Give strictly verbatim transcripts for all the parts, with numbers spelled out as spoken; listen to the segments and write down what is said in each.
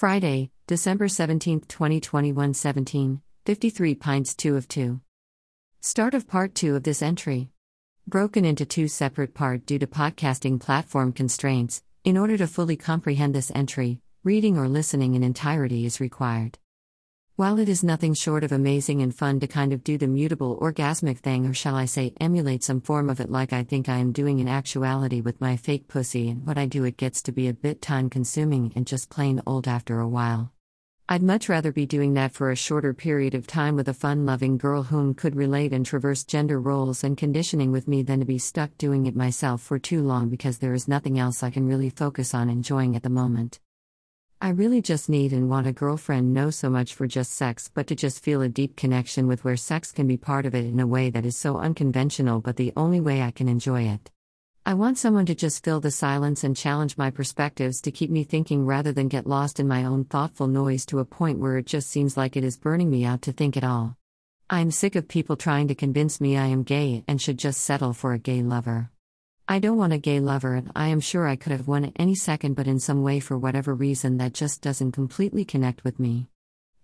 Friday, December seventeenth twenty twenty-one, seventeen fifty-three Pints two of two. Start of Part two of this entry. Broken into two separate parts due to podcasting platform constraints, in order to fully comprehend this entry, reading or listening in entirety is required. While it is nothing short of amazing and fun to kind of do the mutable orgasmic thing, or shall I say emulate some form of it like I think I am doing in actuality with my fake pussy and what I do, it gets to be a bit time consuming and just plain old after a while. I'd much rather be doing that for a shorter period of time with a fun-loving girl whom could relate and traverse gender roles and conditioning with me than to be stuck doing it myself for too long, because there is nothing else I can really focus on enjoying at the moment. I really just need and want a girlfriend, no so much for just sex, but to just feel a deep connection with, where sex can be part of it in a way that is so unconventional but the only way I can enjoy it. I want someone to just fill the silence and challenge my perspectives to keep me thinking, rather than get lost in my own thoughtful noise to a point where it just seems like it is burning me out to think at all. I'm sick of people trying to convince me I am gay and should just settle for a gay lover. I don't want a gay lover, and I am sure I could have one any second, but in some way, for whatever reason, that just doesn't completely connect with me.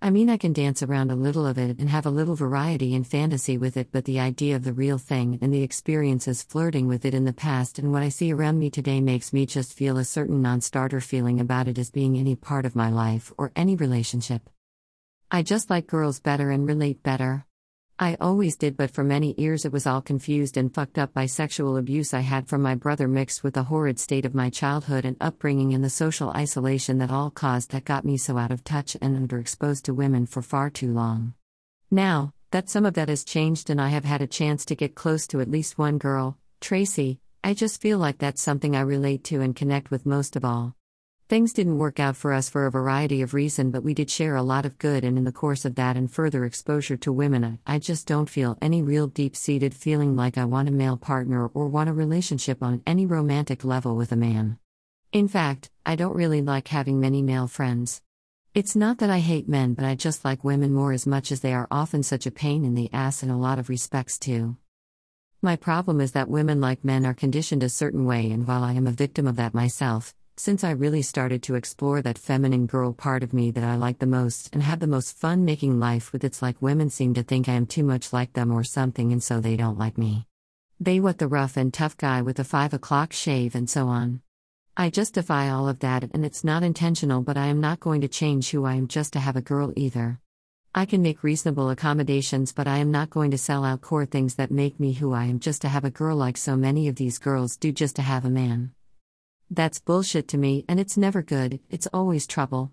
I mean, I can dance around a little of it and have a little variety and fantasy with it, but the idea of the real thing and the experiences flirting with it in the past and what I see around me today makes me just feel a certain non-starter feeling about it as being any part of my life or any relationship. I just like girls better and relate better. I always did, but for many years it was all confused and fucked up by sexual abuse I had from my brother, mixed with the horrid state of my childhood and upbringing and the social isolation that all caused, that got me so out of touch and underexposed to women for far too long. Now, that some of that has changed and I have had a chance to get close to at least one girl, Tracy, I just feel like that's something I relate to and connect with most of all. Things didn't work out for us for a variety of reasons, but we did share a lot of good, and in the course of that and further exposure to women, I, I just don't feel any real deep-seated feeling like I want a male partner or want a relationship on any romantic level with a man. In fact, I don't really like having many male friends. It's not that I hate men, but I just like women more, as much as they are often such a pain in the ass in a lot of respects too. My problem is that women, like men, are conditioned a certain way, and while I am a victim of that myself, since I really started to explore that feminine girl part of me that I like the most and have the most fun making life with, it's like women seem to think I am too much like them or something, and so they don't like me. They want the rough and tough guy with the five o'clock shave and so on. I just defy all of that, and it's not intentional, but I am not going to change who I am just to have a girl either. I can make reasonable accommodations, but I am not going to sell out core things that make me who I am just to have a girl, like so many of these girls do just to have a man. That's bullshit to me, and it's never good, it's always trouble.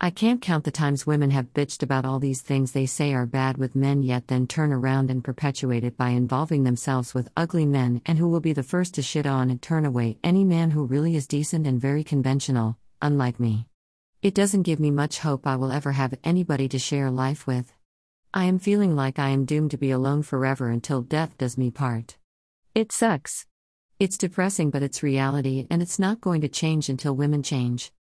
I can't count the times women have bitched about all these things they say are bad with men, yet then turn around and perpetuate it by involving themselves with ugly men, and who will be the first to shit on and turn away any man who really is decent and very conventional, unlike me. It doesn't give me much hope I will ever have anybody to share life with. I am feeling like I am doomed to be alone forever until death does me part. It sucks. It's depressing, but it's reality, and it's not going to change until women change.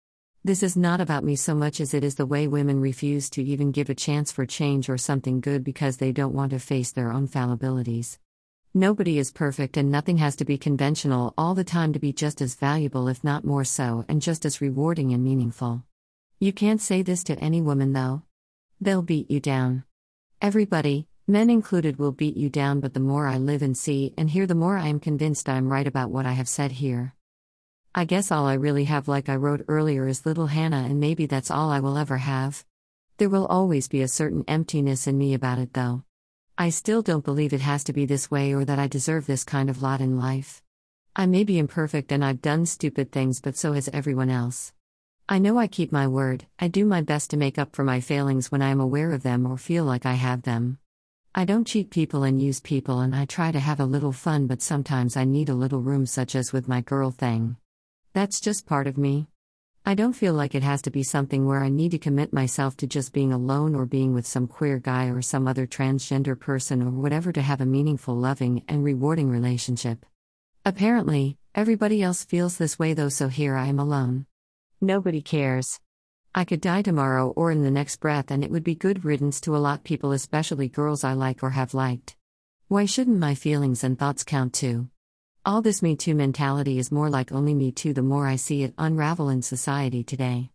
This is not about me so much as it is the way women refuse to even give a chance for change or something good, because they don't want to face their own fallibilities. Nobody is perfect, and nothing has to be conventional all the time to be just as valuable, if not more so, and just as rewarding and meaningful. You can't say this to any woman though. They'll beat you down. Everybody, men included, will beat you down, but the more I live and see and hear, the more I am convinced I am right about what I have said here. I guess all I really have, like I wrote earlier, is little Hannah, and maybe that's all I will ever have. There will always be a certain emptiness in me about it though. I still don't believe it has to be this way, or that I deserve this kind of lot in life. I may be imperfect and I've done stupid things, but so has everyone else. I know I keep my word, I do my best to make up for my failings when I am aware of them or feel like I have them. I don't cheat people and use people, and I try to have a little fun, but sometimes I need a little room, such as with my girl thing. That's just part of me. I don't feel like it has to be something where I need to commit myself to just being alone or being with some queer guy or some other transgender person or whatever to have a meaningful, loving, and rewarding relationship. Apparently, everybody else feels this way though, so here I am alone. Nobody cares. I could die tomorrow or in the next breath, and it would be good riddance to a lot of people, especially girls I like or have liked. Why shouldn't my feelings and thoughts count too? All this Me Too mentality is more like only Me Too the more I see it unravel in society today.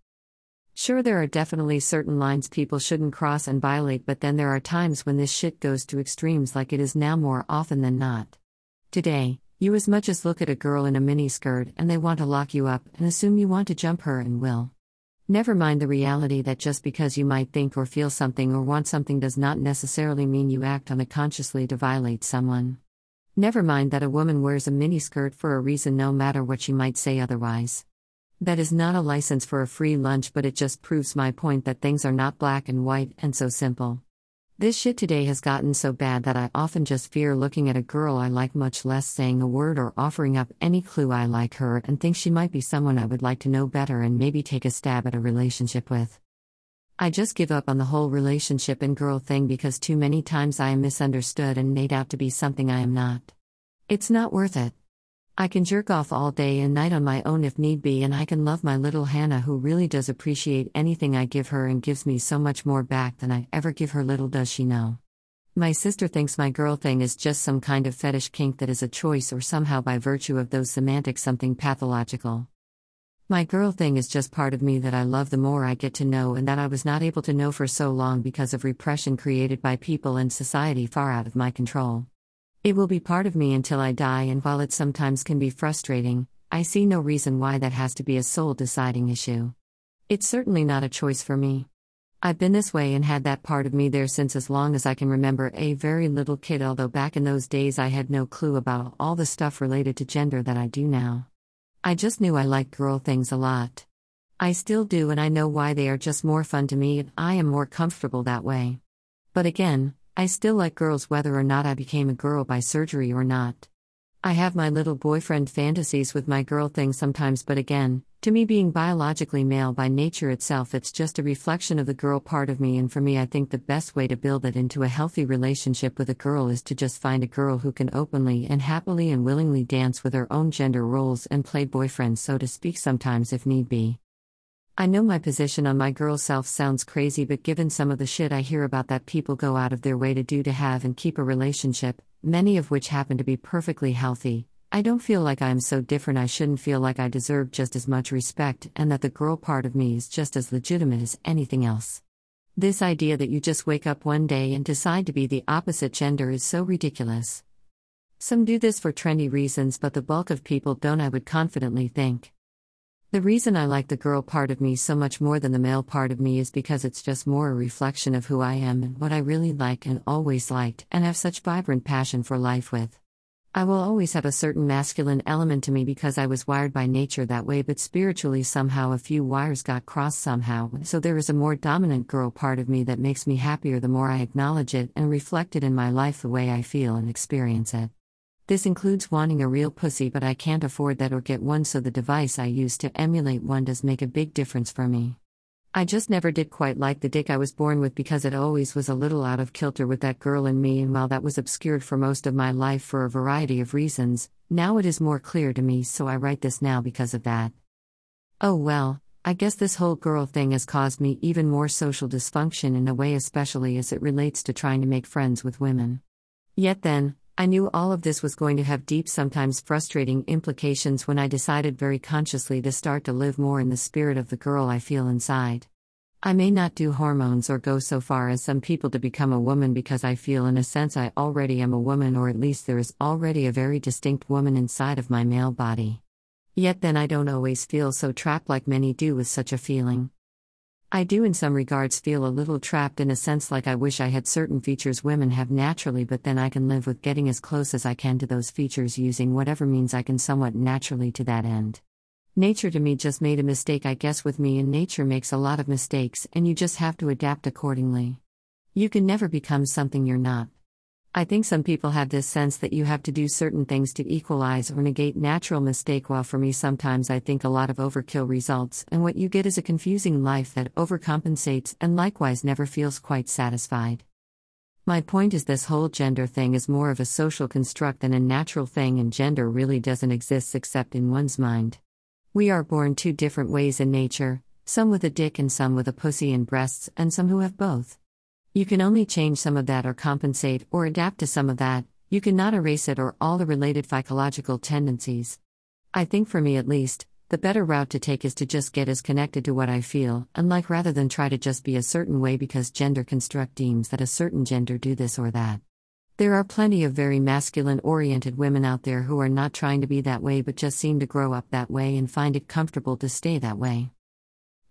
Sure, there are definitely certain lines people shouldn't cross and violate, but then there are times when this shit goes to extremes like it is now more often than not. Today, you as much as look at a girl in a miniskirt and they want to lock you up and assume you want to jump her and will. Never mind the reality that just because you might think or feel something or want something does not necessarily mean you act on it consciously to violate someone. Never mind that a woman wears a miniskirt for a reason no matter what she might say otherwise. That is not a license for a free lunch, but it just proves my point that things are not black and white and so simple. This shit today has gotten so bad that I often just fear looking at a girl I like, much less saying a word or offering up any clue I like her and think she might be someone I would like to know better and maybe take a stab at a relationship with. I just give up on the whole relationship and girl thing because too many times I am misunderstood and made out to be something I am not. It's not worth it. I can jerk off all day and night on my own if need be, and I can love my little Hannah, who really does appreciate anything I give her and gives me so much more back than I ever give her, little does she know. My sister thinks my girl thing is just some kind of fetish kink that is a choice or somehow by virtue of those semantics something pathological. My girl thing is just part of me that I love the more I get to know, and that I was not able to know for so long because of repression created by people and society far out of my control. It will be part of me until I die, and while it sometimes can be frustrating, I see no reason why that has to be a soul-deciding issue. It's certainly not a choice for me. I've been this way and had that part of me there since as long as I can remember, a very little kid, although back in those days I had no clue about all the stuff related to gender that I do now. I just knew I liked girl things a lot. I still do, and I know why. They are just more fun to me and I am more comfortable that way. But again, I still like girls whether or not I became a girl by surgery or not. I have my little boyfriend fantasies with my girl thing sometimes, but again, to me, being biologically male by nature itself, it's just a reflection of the girl part of me, and for me I think the best way to build it into a healthy relationship with a girl is to just find a girl who can openly and happily and willingly dance with her own gender roles and play boyfriend, so to speak, sometimes if need be. I know my position on my girl self sounds crazy, but given some of the shit I hear about that people go out of their way to do to have and keep a relationship, many of which happen to be perfectly healthy, I don't feel like I am so different. I shouldn't feel like I deserve just as much respect, and that the girl part of me is just as legitimate as anything else. This idea that you just wake up one day and decide to be the opposite gender is so ridiculous. Some do this for trendy reasons, but the bulk of people don't, I would confidently think. The reason I like the girl part of me so much more than the male part of me is because it's just more a reflection of who I am and what I really like and always liked and have such vibrant passion for life with. I will always have a certain masculine element to me because I was wired by nature that way, but spiritually somehow a few wires got crossed somehow, so there is a more dominant girl part of me that makes me happier the more I acknowledge it and reflect it in my life the way I feel and experience it. This includes wanting a real pussy, but I can't afford that or get one, so the device I use to emulate one does make a big difference for me. I just never did quite like the dick I was born with because it always was a little out of kilter with that girl in me, and while that was obscured for most of my life for a variety of reasons, now it is more clear to me, so I write this now because of that. Oh well, I guess this whole girl thing has caused me even more social dysfunction in a way, especially as it relates to trying to make friends with women. Yet then, I knew all of this was going to have deep, sometimes frustrating implications when I decided very consciously to start to live more in the spirit of the girl I feel inside. I may not do hormones or go so far as some people to become a woman because I feel in a sense I already am a woman, or at least there is already a very distinct woman inside of my male body. Yet then I don't always feel so trapped like many do with such a feeling. I do in some regards feel a little trapped, in a sense like I wish I had certain features women have naturally, but then I can live with getting as close as I can to those features using whatever means I can somewhat naturally to that end. Nature to me just made a mistake, I guess, with me, and nature makes a lot of mistakes and you just have to adapt accordingly. You can never become something you're not. I think some people have this sense that you have to do certain things to equalize or negate natural mistake, while for me sometimes I think a lot of overkill results, and what you get is a confusing life that overcompensates and likewise never feels quite satisfied. My point is this whole gender thing is more of a social construct than a natural thing, and gender really doesn't exist except in one's mind. We are born two different ways in nature, some with a dick and some with a pussy and breasts, and some who have both. You can only change some of that or compensate or adapt to some of that. You cannot erase it or all the related physiological tendencies. I think for me at least, The better route to take is to just get as connected to what I feel, unlike rather than try to just be a certain way because gender construct deems that a certain gender do this or that. There are plenty of very masculine-oriented women out there who are not trying to be that way but just seem to grow up that way and find it comfortable to stay that way.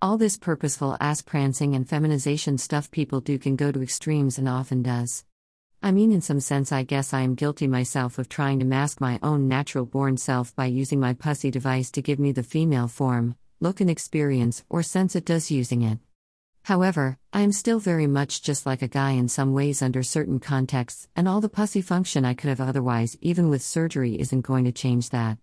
All this purposeful ass-prancing and feminization stuff people do can go to extremes and often does. I mean, in some sense I guess I am guilty myself of trying to mask my own natural-born self by using my pussy device to give me the female form, look and experience or sense it does using it. However, I am still very much just like a guy in some ways under certain contexts, and all the pussy function I could have otherwise even with surgery isn't going to change that.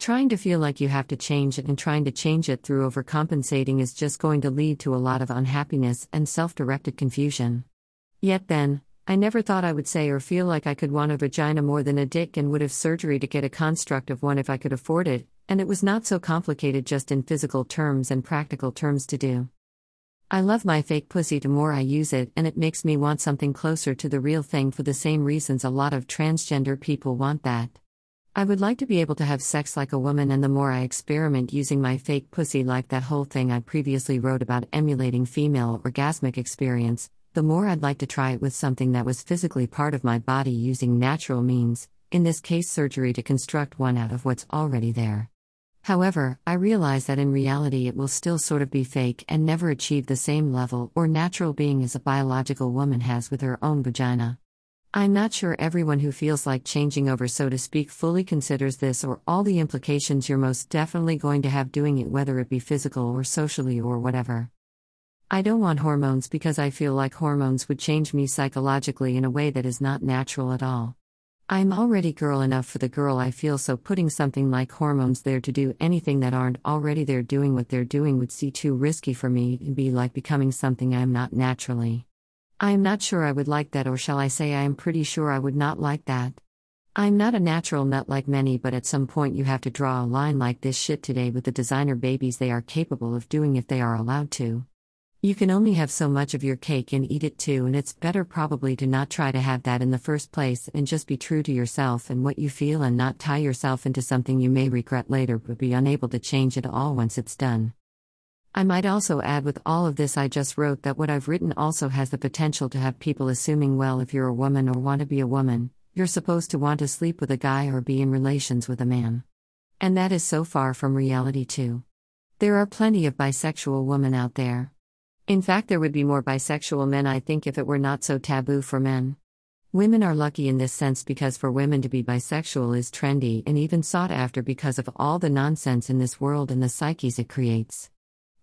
Trying to feel like you have to change it and trying to change it through overcompensating is just going to lead to a lot of unhappiness and self-directed confusion. Yet then, I never thought I would say or feel like I could want a vagina more than a dick and would have surgery to get a construct of one if I could afford it, and it was not so complicated just in physical terms and practical terms to do. I love my fake pussy the more I use it, and it makes me want something closer to the real thing for the same reasons a lot of transgender people want that. I would like to be able to have sex like a woman, and the more I experiment using my fake pussy like that whole thing I previously wrote about emulating female orgasmic experience, the more I'd like to try it with something that was physically part of my body using natural means, in this case surgery to construct one out of what's already there. However, I realize that in reality it will still sort of be fake and never achieve the same level or natural being as a biological woman has with her own vagina. I'm not sure everyone who feels like changing over, so to speak, fully considers this or all the implications you're most definitely going to have doing it, whether it be physical or socially or whatever. I don't want hormones because I feel like hormones would change me psychologically in a way that is not natural at all. I'm already girl enough for the girl I feel, so putting something like hormones there to do anything that aren't already there doing what they're doing would seem too risky for me and be like becoming something I'm not naturally. I am not sure I would like that, or shall I say I am pretty sure I would not like that. I'm not a natural nut like many, but at some point you have to draw a line like this shit today with the designer babies they are capable of doing if they are allowed to. You can only have so much of your cake and eat it too, and it's better probably to not try to have that in the first place and just be true to yourself and what you feel and not tie yourself into something you may regret later but be unable to change at all once it's done. I might also add with all of this I just wrote that what I've written also has the potential to have people assuming, well, if you're a woman or want to be a woman, you're supposed to want to sleep with a guy or be in relations with a man. And that is so far from reality too. There are plenty of bisexual women out there. In fact, there would be more bisexual men, I think, if it were not so taboo for men. Women are lucky in this sense because for women to be bisexual is trendy and even sought after because of all the nonsense in this world and the psyches it creates.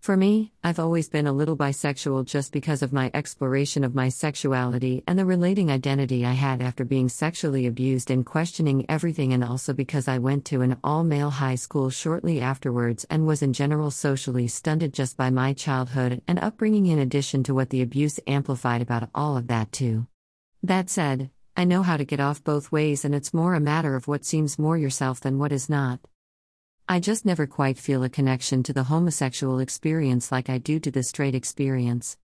For me, I've always been a little bisexual just because of my exploration of my sexuality and the relating identity I had after being sexually abused and questioning everything, and also because I went to an all-male high school shortly afterwards and was in general socially stunted just by my childhood and upbringing, in addition to what the abuse amplified about all of that too. That said, I know how to get off both ways, and it's more a matter of what seems more yourself than what is not. I just never quite feel a connection to the homosexual experience like I do to the straight experience.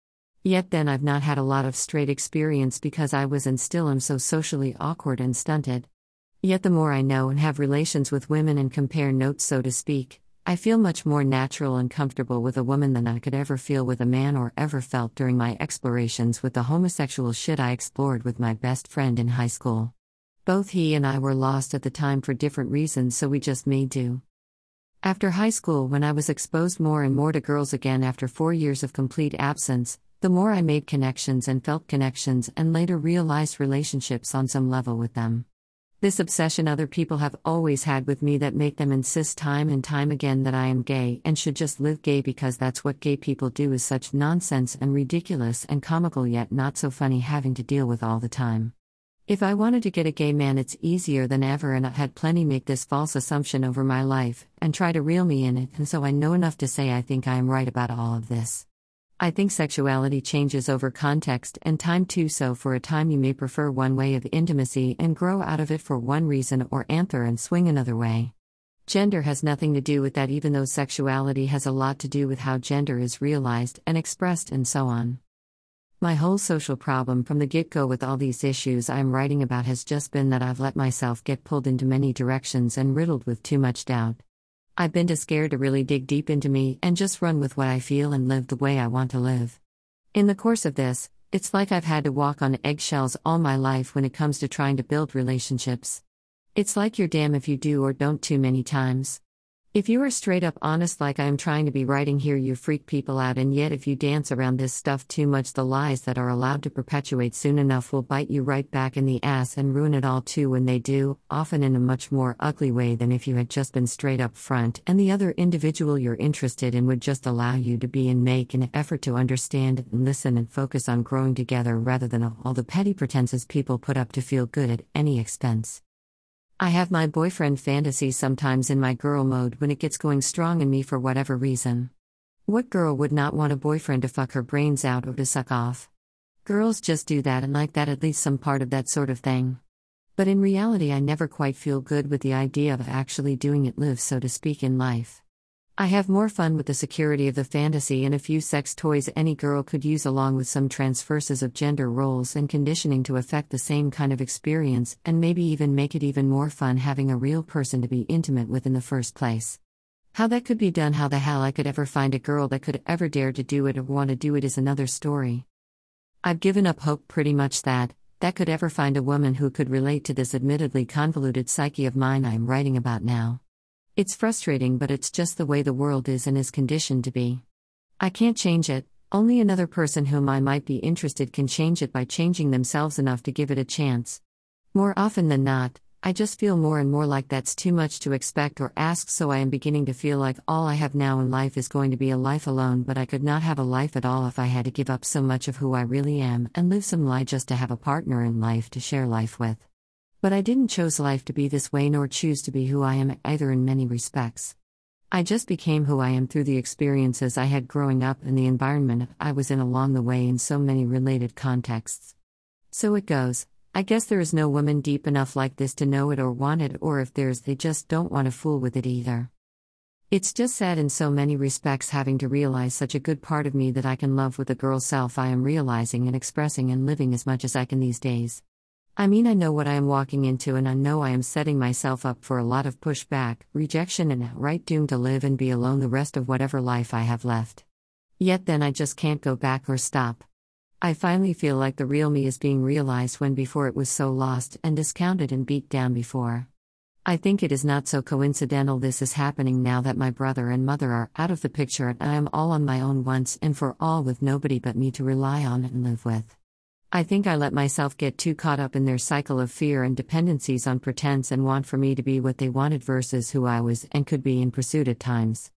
Yet then I've not had a lot of straight experience because I was and still am so socially awkward and stunted. Yet the more I know and have relations with women and compare notes, so to speak, I feel much more natural and comfortable with a woman than I could ever feel with a man or ever felt during my explorations with the homosexual shit I explored with my best friend in high school. Both he and I were lost at the time for different reasons, so we just made do. After high school, when I was exposed more and more to girls again after four years of complete absence, the more I made connections and felt connections and later realized relationships on some level with them. This obsession other people have always had with me that make them insist time and time again that I am gay and should just live gay because that's what gay people do is such nonsense and ridiculous and comical yet not so funny having to deal with all the time. If I wanted to get a gay man, it's easier than ever, and I had plenty make this false assumption over my life and try to reel me in it, and so I know enough to say I think I am right about all of this. I think sexuality changes over context and time too, so for a time you may prefer one way of intimacy and grow out of it for one reason or another and swing another way. Gender has nothing to do with that, even though sexuality has a lot to do with how gender is realized and expressed and so on. My whole social problem from the get-go with all these issues I'm writing about has just been that I've let myself get pulled into many directions and riddled with too much doubt. I've been too scared to really dig deep into me and just run with what I feel and live the way I want to live. In the course of this, it's like I've had to walk on eggshells all my life when it comes to trying to build relationships. It's like you're damn if you do or don't too many times. If you are straight up honest like I am trying to be writing here, you freak people out, and yet if you dance around this stuff too much, the lies that are allowed to perpetuate soon enough will bite you right back in the ass and ruin it all too when they do, often in a much more ugly way than if you had just been straight up front and the other individual you're interested in would just allow you to be and make an effort to understand and listen and focus on growing together rather than all the petty pretenses people put up to feel good at any expense. I have my boyfriend fantasy sometimes in my girl mode when it gets going strong in me for whatever reason. What girl would not want a boyfriend to fuck her brains out or to suck off? Girls just do that and like that, at least some part of that sort of thing. But in reality, I never quite feel good with the idea of actually doing it live, so to speak, in life. I have more fun with the security of the fantasy and a few sex toys any girl could use, along with some transverses of gender roles and conditioning to affect the same kind of experience and maybe even make it even more fun having a real person to be intimate with in the first place. How that could be done, how the hell I could ever find a girl that could ever dare to do it or want to do it is another story. I've given up hope pretty much that, that could ever find a woman who could relate to this admittedly convoluted psyche of mine I'm writing about now. It's frustrating, but it's just the way the world is and is conditioned to be. I can't change it, only another person whom I might be interested can change it by changing themselves enough to give it a chance. More often than not, I just feel more and more like that's too much to expect or ask, so I am beginning to feel like all I have now in life is going to be a life alone, but I could not have a life at all if I had to give up so much of who I really am and live some lie just to have a partner in life to share life with. But I didn't choose life to be this way, nor choose to be who I am either in many respects. I just became who I am through the experiences I had growing up and the environment I was in along the way in so many related contexts. So it goes. I guess there is no woman deep enough like this to know it or want it, or if there's, they just don't want to fool with it either. It's just sad in so many respects having to realize such a good part of me that I can love with the girl self I am realizing and expressing and living as much as I can these days. I mean, I know what I am walking into, and I know I am setting myself up for a lot of pushback, rejection, and outright doom to live and be alone the rest of whatever life I have left. Yet then I just can't go back or stop. I finally feel like the real me is being realized when before it was so lost and discounted and beat down before. I think it is not so coincidental this is happening now that my brother and mother are out of the picture and I am all on my own once and for all with nobody but me to rely on and live with. I think I let myself get too caught up in their cycle of fear and dependencies on pretense and want for me to be what they wanted versus who I was and could be in pursuit at times.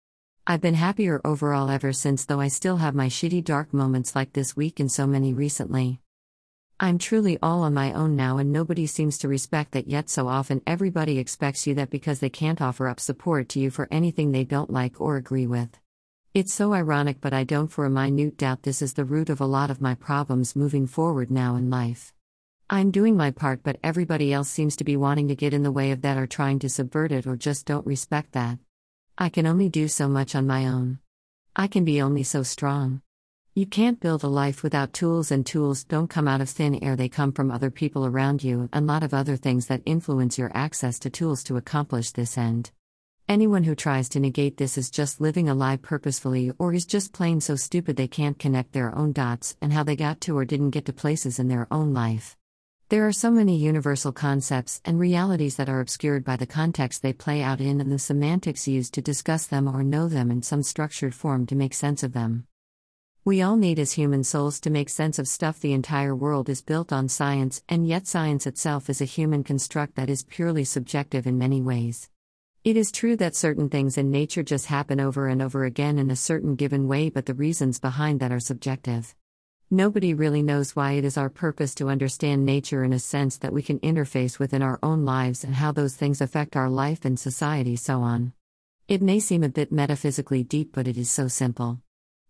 I've been happier overall ever since, though I still have my shitty dark moments like this week and so many recently. I'm truly all on my own now, and nobody seems to respect that yet. So often everybody expects you that because they can't offer up support to you for anything they don't like or agree with. It's so ironic, but I don't for a minute doubt this is the root of a lot of my problems moving forward now in life. I'm doing my part, but everybody else seems to be wanting to get in the way of that or trying to subvert it or just don't respect that. I can only do so much on my own. I can be only so strong. You can't build a life without tools, and tools don't come out of thin air. They come from other people around you and a lot of other things that influence your access to tools to accomplish this end. Anyone who tries to negate this is just living a lie purposefully, or is just plain so stupid they can't connect their own dots and how they got to or didn't get to places in their own life. There are so many universal concepts and realities that are obscured by the context they play out in and the semantics used to discuss them or know them in some structured form to make sense of them. We all need as human souls to make sense of stuff. The entire world is built on science, and yet science itself is a human construct that is purely subjective in many ways. It is true that certain things in nature just happen over and over again in a certain given way, but the reasons behind that are subjective. Nobody really knows why. It is our purpose to understand nature in a sense that we can interface within our own lives and how those things affect our life and society, so on. It may seem a bit metaphysically deep, but it is so simple.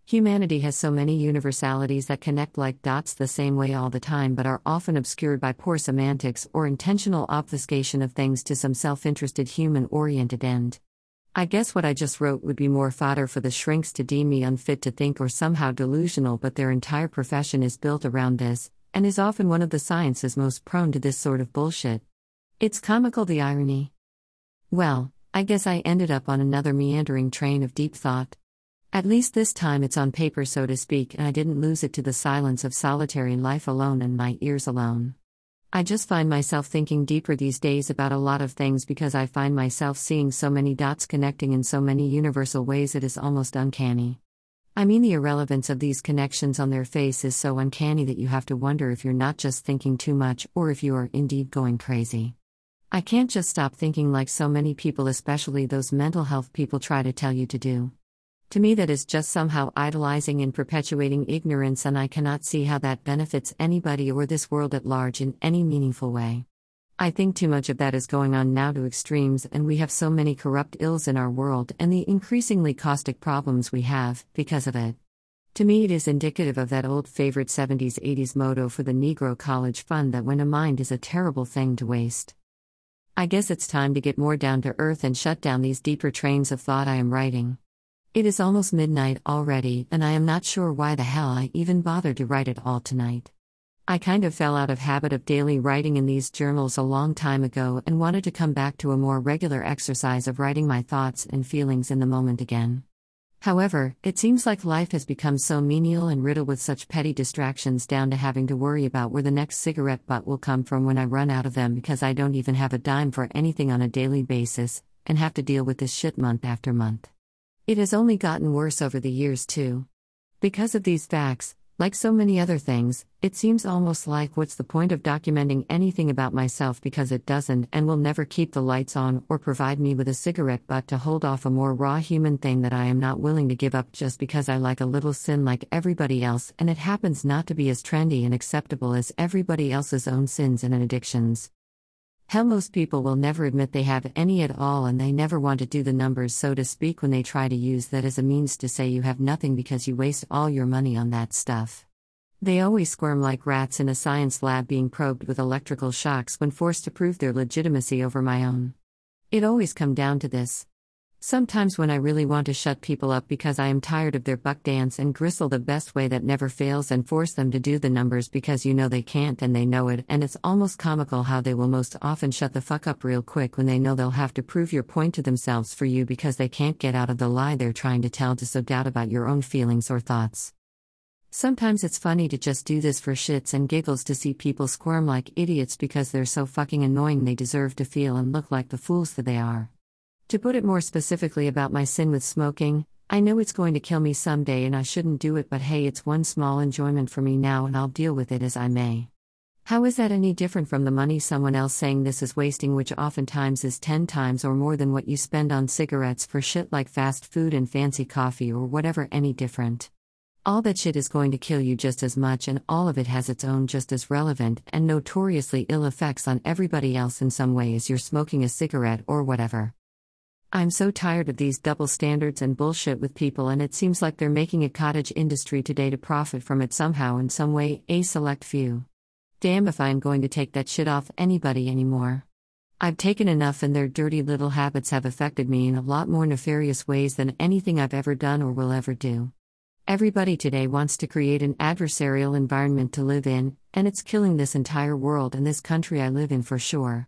Humanity has so many universalities that connect like dots the same way all the time, but are often obscured by poor semantics or intentional obfuscation of things to some self-interested human-oriented end. I guess what I just wrote would be more fodder for the shrinks to deem me unfit to think or somehow delusional, but their entire profession is built around this, and is often one of the sciences most prone to this sort of bullshit. It's comical, the irony. Well, I guess I ended up on another meandering train of deep thought. At least this time it's on paper, so to speak, and I didn't lose it to the silence of solitary life alone and my ears alone. I just find myself thinking deeper these days about a lot of things because I find myself seeing so many dots connecting in so many universal ways it is almost uncanny. I mean, the irrelevance of these connections on their face is so uncanny that you have to wonder if you're not just thinking too much or if you are indeed going crazy. I can't just stop thinking like so many people, especially those mental health people, try to tell you to do. To me, that is just somehow idolizing and perpetuating ignorance, and I cannot see how that benefits anybody or this world at large in any meaningful way. I think too much of that is going on now to extremes, and we have so many corrupt ills in our world and the increasingly caustic problems we have because of it. To me, it is indicative of that old favorite seventies eighties motto for the Negro College Fund that when a mind is a terrible thing to waste. I guess it's time to get more down to earth and shut down these deeper trains of thought I am writing. It is almost midnight already, and I am not sure why the hell I even bothered to write it all tonight. I kind of fell out of habit of daily writing in these journals a long time ago and wanted to come back to a more regular exercise of writing my thoughts and feelings in the moment again. However, it seems like life has become so menial and riddled with such petty distractions, down to having to worry about where the next cigarette butt will come from when I run out of them, because I don't even have a dime for anything on a daily basis and have to deal with this shit month after month. It has only gotten worse over the years too. Because of these facts, like so many other things, it seems almost like, what's the point of documenting anything about myself, because it doesn't and will never keep the lights on or provide me with a cigarette butt to hold off a more raw human thing that I am not willing to give up just because I like a little sin like everybody else, and it happens not to be as trendy and acceptable as everybody else's own sins and addictions. Hell, most people will never admit they have any at all, and they never want to do the numbers, so to speak, when they try to use that as a means to say you have nothing because you waste all your money on that stuff. They always squirm like rats in a science lab being probed with electrical shocks when forced to prove their legitimacy over my own. It always comes down to this. Sometimes when I really want to shut people up because I am tired of their buck dance and gristle the best way that never fails and force them to do the numbers, because you know they can't and they know it, and it's almost comical how they will most often shut the fuck up real quick when they know they'll have to prove your point to themselves for you because they can't get out of the lie they're trying to tell to sow doubt about your own feelings or thoughts. Sometimes it's funny to just do this for shits and giggles, to see people squirm like idiots because they're so fucking annoying they deserve to feel and look like the fools that they are. To put it more specifically about my sin with smoking, I know it's going to kill me someday and I shouldn't do it, but hey, it's one small enjoyment for me now and I'll deal with it as I may. How is that any different from the money someone else saying this is wasting, which oftentimes is ten times or more than what you spend on cigarettes for shit like fast food and fancy coffee or whatever? Any different? All that shit is going to kill you just as much, and all of it has its own just as relevant and notoriously ill effects on everybody else in some way as you're smoking a cigarette or whatever. I'm so tired of these double standards and bullshit with people, and it seems like they're making a cottage industry today to profit from it somehow in some way, a select few. Damn if I'm going to take that shit off anybody anymore. I've taken enough, and their dirty little habits have affected me in a lot more nefarious ways than anything I've ever done or will ever do. Everybody today wants to create an adversarial environment to live in, and it's killing this entire world and this country I live in for sure.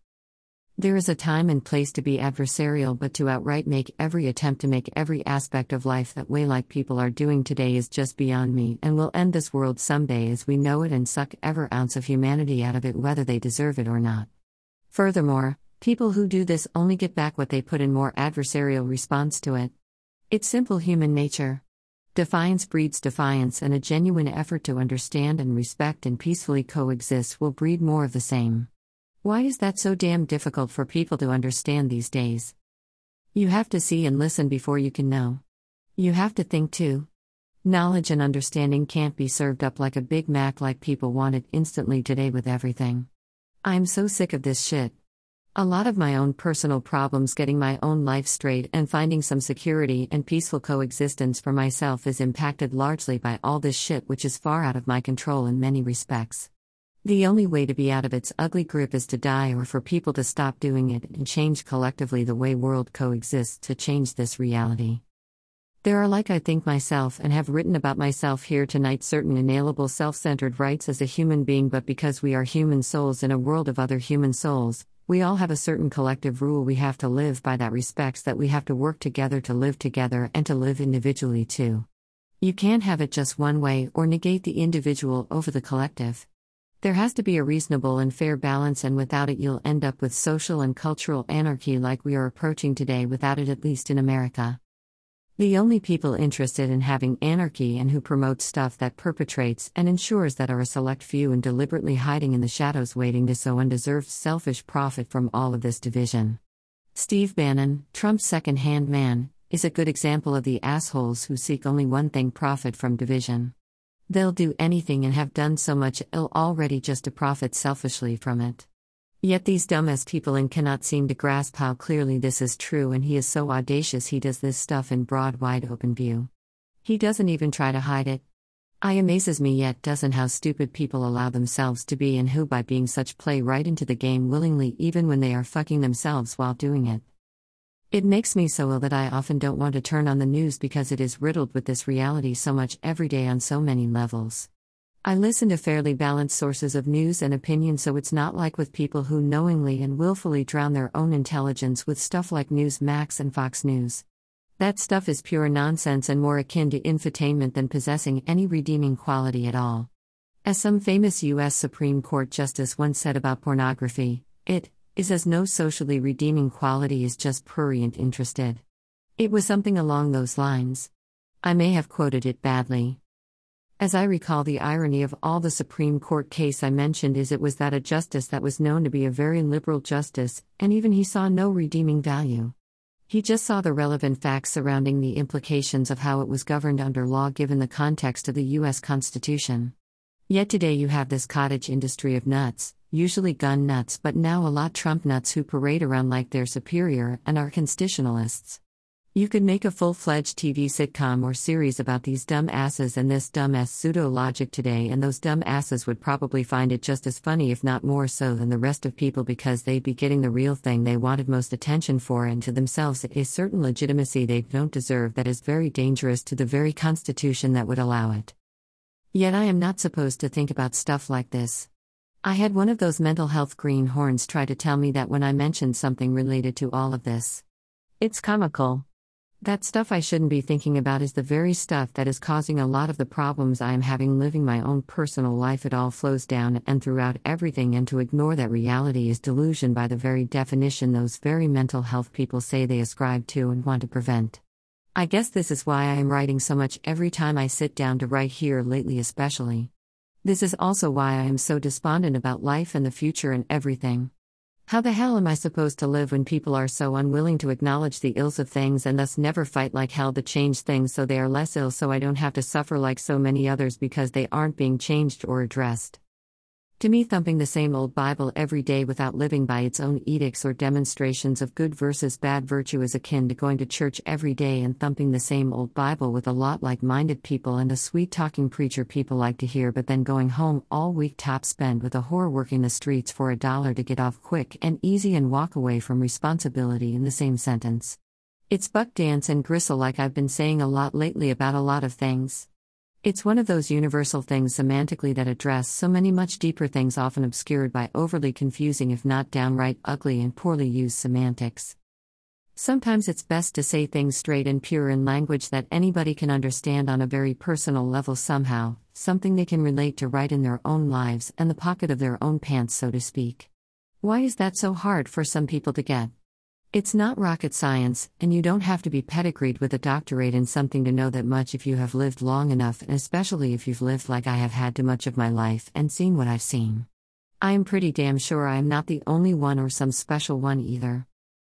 There is a time and place to be adversarial, but to outright make every attempt to make every aspect of life that way, like people are doing today, is just beyond me and will end this world someday as we know it and suck every ounce of humanity out of it, whether they deserve it or not. Furthermore, people who do this only get back what they put in more adversarial response to it. It's simple human nature. Defiance breeds defiance, and a genuine effort to understand and respect and peacefully coexist will breed more of the same. Why is that so damn difficult for people to understand these days? You have to see and listen before you can know. You have to think too. Knowledge and understanding can't be served up like a Big Mac, like people want it instantly today with everything. I'm so sick of this shit. A lot of my own personal problems getting my own life straight and finding some security and peaceful coexistence for myself is impacted largely by all this shit, which is far out of my control in many respects. The only way to be out of its ugly grip is to die, or for people to stop doing it and change collectively the way world coexists to change this reality. There are, like I think myself and have written about myself here tonight, certain inalienable self-centered rights as a human being, but because we are human souls in a world of other human souls, We all have a certain collective rule we have to live by that respects that we have to work together to live together and to live individually too. You can't have it just one way or negate the individual over the collective. There has to be a reasonable and fair balance, and without it you'll end up with social and cultural anarchy like we are approaching today without it, at least in America. The only people interested in having anarchy and who promote stuff that perpetrates and ensures that are a select few and deliberately hiding in the shadows waiting to sow undeserved selfish profit from all of this division. Steve Bannon, Trump's second-hand man, is a good example of the assholes who seek only one thing: profit from division. They'll do anything and have done so much ill already just to profit selfishly from it. Yet these dumbass people in cannot seem to grasp how clearly this is true, and he is so audacious he does this stuff in broad, wide open view. He doesn't even try to hide it. It amazes me yet doesn't how stupid people allow themselves to be, and who by being such play right into the game willingly even when they are fucking themselves while doing it. It makes me so ill that I often don't want to turn on the news because it is riddled with this reality so much every day on so many levels. I listen to fairly balanced sources of news and opinion, so it's not like with people who knowingly and willfully drown their own intelligence with stuff like Newsmax and Fox News. That stuff is pure nonsense and more akin to infotainment than possessing any redeeming quality at all. As some famous U S Supreme Court justice once said about pornography, it is as no socially redeeming quality as just prurient interested. It was something along those lines. I may have quoted it badly. As I recall, the irony of all the Supreme Court case I mentioned is it was that a justice that was known to be a very liberal justice, and even he saw no redeeming value. He just saw the relevant facts surrounding the implications of how it was governed under law given the context of the U S Constitution. Yet today you have this cottage industry of nuts, usually gun nuts but now a lot Trump nuts, who parade around like they're superior and are constitutionalists. You could make a full-fledged T V sitcom or series about these dumb asses and this dumbass pseudo-logic today, and those dumb asses would probably find it just as funny, if not more so than the rest of people, because they'd be getting the real thing they wanted most attention for, and to themselves a certain legitimacy they don't deserve that is very dangerous to the very Constitution that would allow it. Yet I am not supposed to think about stuff like this. I had one of those mental health greenhorns try to tell me that when I mentioned something related to all of this. It's comical. That stuff I shouldn't be thinking about is the very stuff that is causing a lot of the problems I am having living my own personal life. It all flows down and throughout everything, and to ignore that reality is delusion by the very definition those very mental health people say they ascribe to and want to prevent. I guess this is why I am writing so much every time I sit down to write, here lately especially. This is also why I am so despondent about life and the future and everything. How the hell am I supposed to live when people are so unwilling to acknowledge the ills of things and thus never fight like hell to change things so they are less ill, so I don't have to suffer like so many others because they aren't being changed or addressed? To me, thumping the same old Bible every day without living by its own edicts or demonstrations of good versus bad virtue is akin to going to church every day and thumping the same old Bible with a lot like-minded people and a sweet-talking preacher people like to hear, but then going home all week top spent with a whore working the streets for a dollar to get off quick and easy and walk away from responsibility in the same sentence. It's buck dance and gristle, like I've been saying a lot lately about a lot of things. It's one of those universal things semantically that address so many much deeper things, often obscured by overly confusing if not downright ugly and poorly used semantics. Sometimes it's best to say things straight and pure in language that anybody can understand on a very personal level somehow, something they can relate to right in their own lives and the pocket of their own pants, so to speak. Why is that so hard for some people to get? It's not rocket science, and you don't have to be pedigreed with a doctorate in something to know that much if you have lived long enough, and especially if you've lived like I have had to much of my life and seen what I've seen. I am pretty damn sure I am not the only one or some special one either.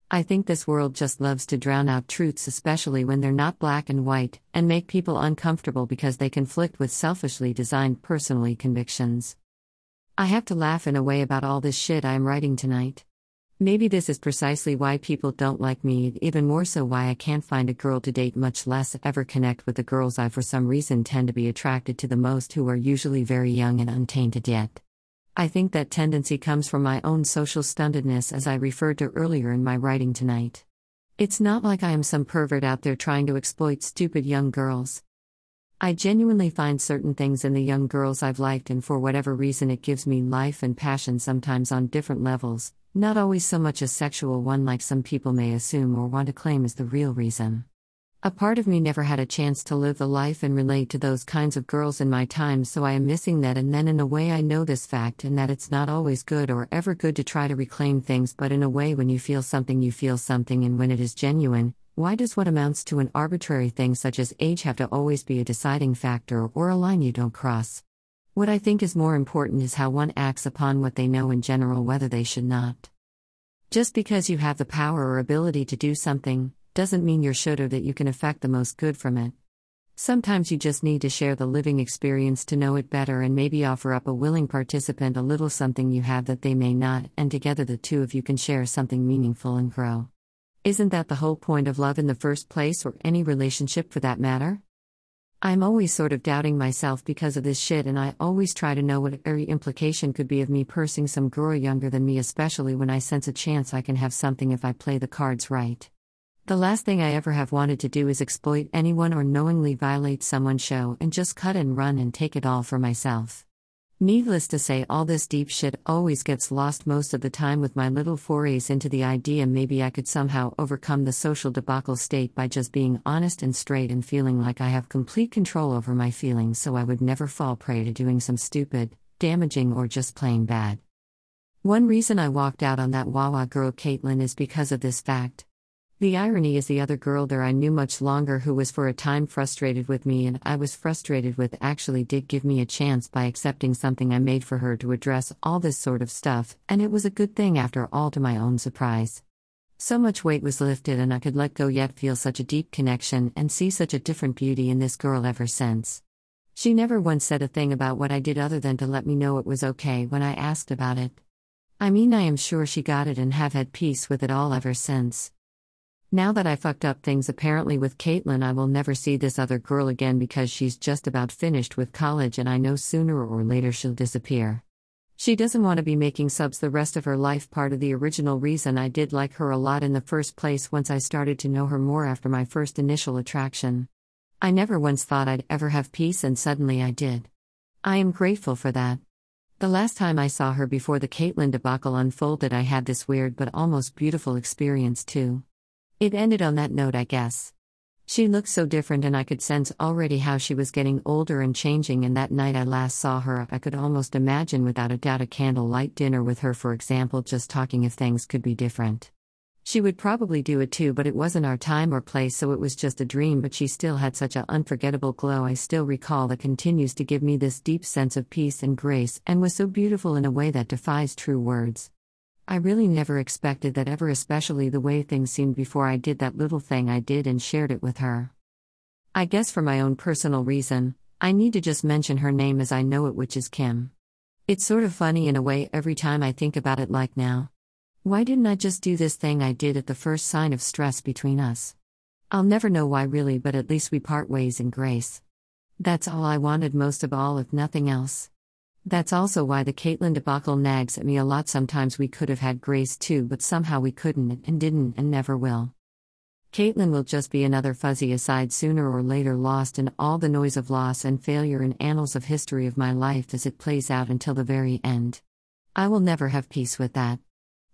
I think this world just loves to drown out truths, especially when they're not black and white, and make people uncomfortable because they conflict with selfishly designed personally convictions. I have to laugh in a way about all this shit I am writing tonight. Maybe this is precisely why people don't like me, even more so why I can't find a girl to date, much less ever connect with the girls I for some reason tend to be attracted to the most, who are usually very young and untainted yet. I think that tendency comes from my own social stuntedness, as I referred to earlier in my writing tonight. It's not like I am some pervert out there trying to exploit stupid young girls. I genuinely find certain things in the young girls I've liked, and for whatever reason it gives me life and passion, sometimes on different levels, not always so much a sexual one like some people may assume or want to claim is the real reason. A part of me never had a chance to live the life and relate to those kinds of girls in my time, so I am missing that, and then in a way I know this fact and that it's not always good or ever good to try to reclaim things, but in a way when you feel something you feel something, and when it is genuine, why does what amounts to an arbitrary thing such as age have to always be a deciding factor or a line you don't cross? What I think is more important is how one acts upon what they know in general, whether they should not. Just because you have the power or ability to do something, doesn't mean you're sure that you can affect the most good from it. Sometimes you just need to share the living experience to know it better, and maybe offer up a willing participant a little something you have that they may not, and together the two of you can share something meaningful and grow. Isn't that the whole point of love in the first place, or any relationship for that matter? I'm always sort of doubting myself because of this shit, and I always try to know what every implication could be of me pursing some girl younger than me, especially when I sense a chance I can have something if I play the cards right. The last thing I ever have wanted to do is exploit anyone or knowingly violate someone's show and just cut and run and take it all for myself. Needless to say, all this deep shit always gets lost most of the time with my little forays into the idea maybe I could somehow overcome the social debacle state by just being honest and straight and feeling like I have complete control over my feelings, so I would never fall prey to doing some stupid, damaging, or just plain bad. One reason I walked out on that Wawa girl Caitlin is because of this fact. The irony is the other girl there I knew much longer, who was for a time frustrated with me and I was frustrated with, actually did give me a chance by accepting something I made for her to address all this sort of stuff, and it was a good thing after all, to my own surprise. So much weight was lifted and I could let go, yet feel such a deep connection and see such a different beauty in this girl ever since. She never once said a thing about what I did other than to let me know it was okay when I asked about it. I mean, I am sure she got it and have had peace with it all ever since. Now that I fucked up things apparently with Caitlin, I will never see this other girl again because she's just about finished with college and I know sooner or later she'll disappear. She doesn't want to be making subs the rest of her life, part of the original reason I did like her a lot in the first place once I started to know her more after my first initial attraction. I never once thought I'd ever have peace, and suddenly I did. I am grateful for that. The last time I saw her before the Caitlin debacle unfolded, I had this weird but almost beautiful experience too. It ended on that note, I guess. She looked so different and I could sense already how she was getting older and changing, and that night I last saw her, I could almost imagine without a doubt a candlelight dinner with her, for example, just talking if things could be different. She would probably do it too, but it wasn't our time or place, so it was just a dream, but she still had such an unforgettable glow I still recall that continues to give me this deep sense of peace and grace, and was so beautiful in a way that defies true words. I really never expected that ever, especially the way things seemed before I did that little thing I did and shared it with her. I guess for my own personal reason, I need to just mention her name as I know it, which is Kim. It's sort of funny in a way every time I think about it, like now. Why didn't I just do this thing I did at the first sign of stress between us? I'll never know why really, but at least we part ways in grace. That's all I wanted most of all, if nothing else. That's also why the Caitlin debacle nags at me a lot. Sometimes we could have had grace too, but somehow we couldn't and didn't and never will. Caitlin will just be another fuzzy aside, sooner or later lost in all the noise of loss and failure and annals of history of my life as it plays out until the very end. I will never have peace with that.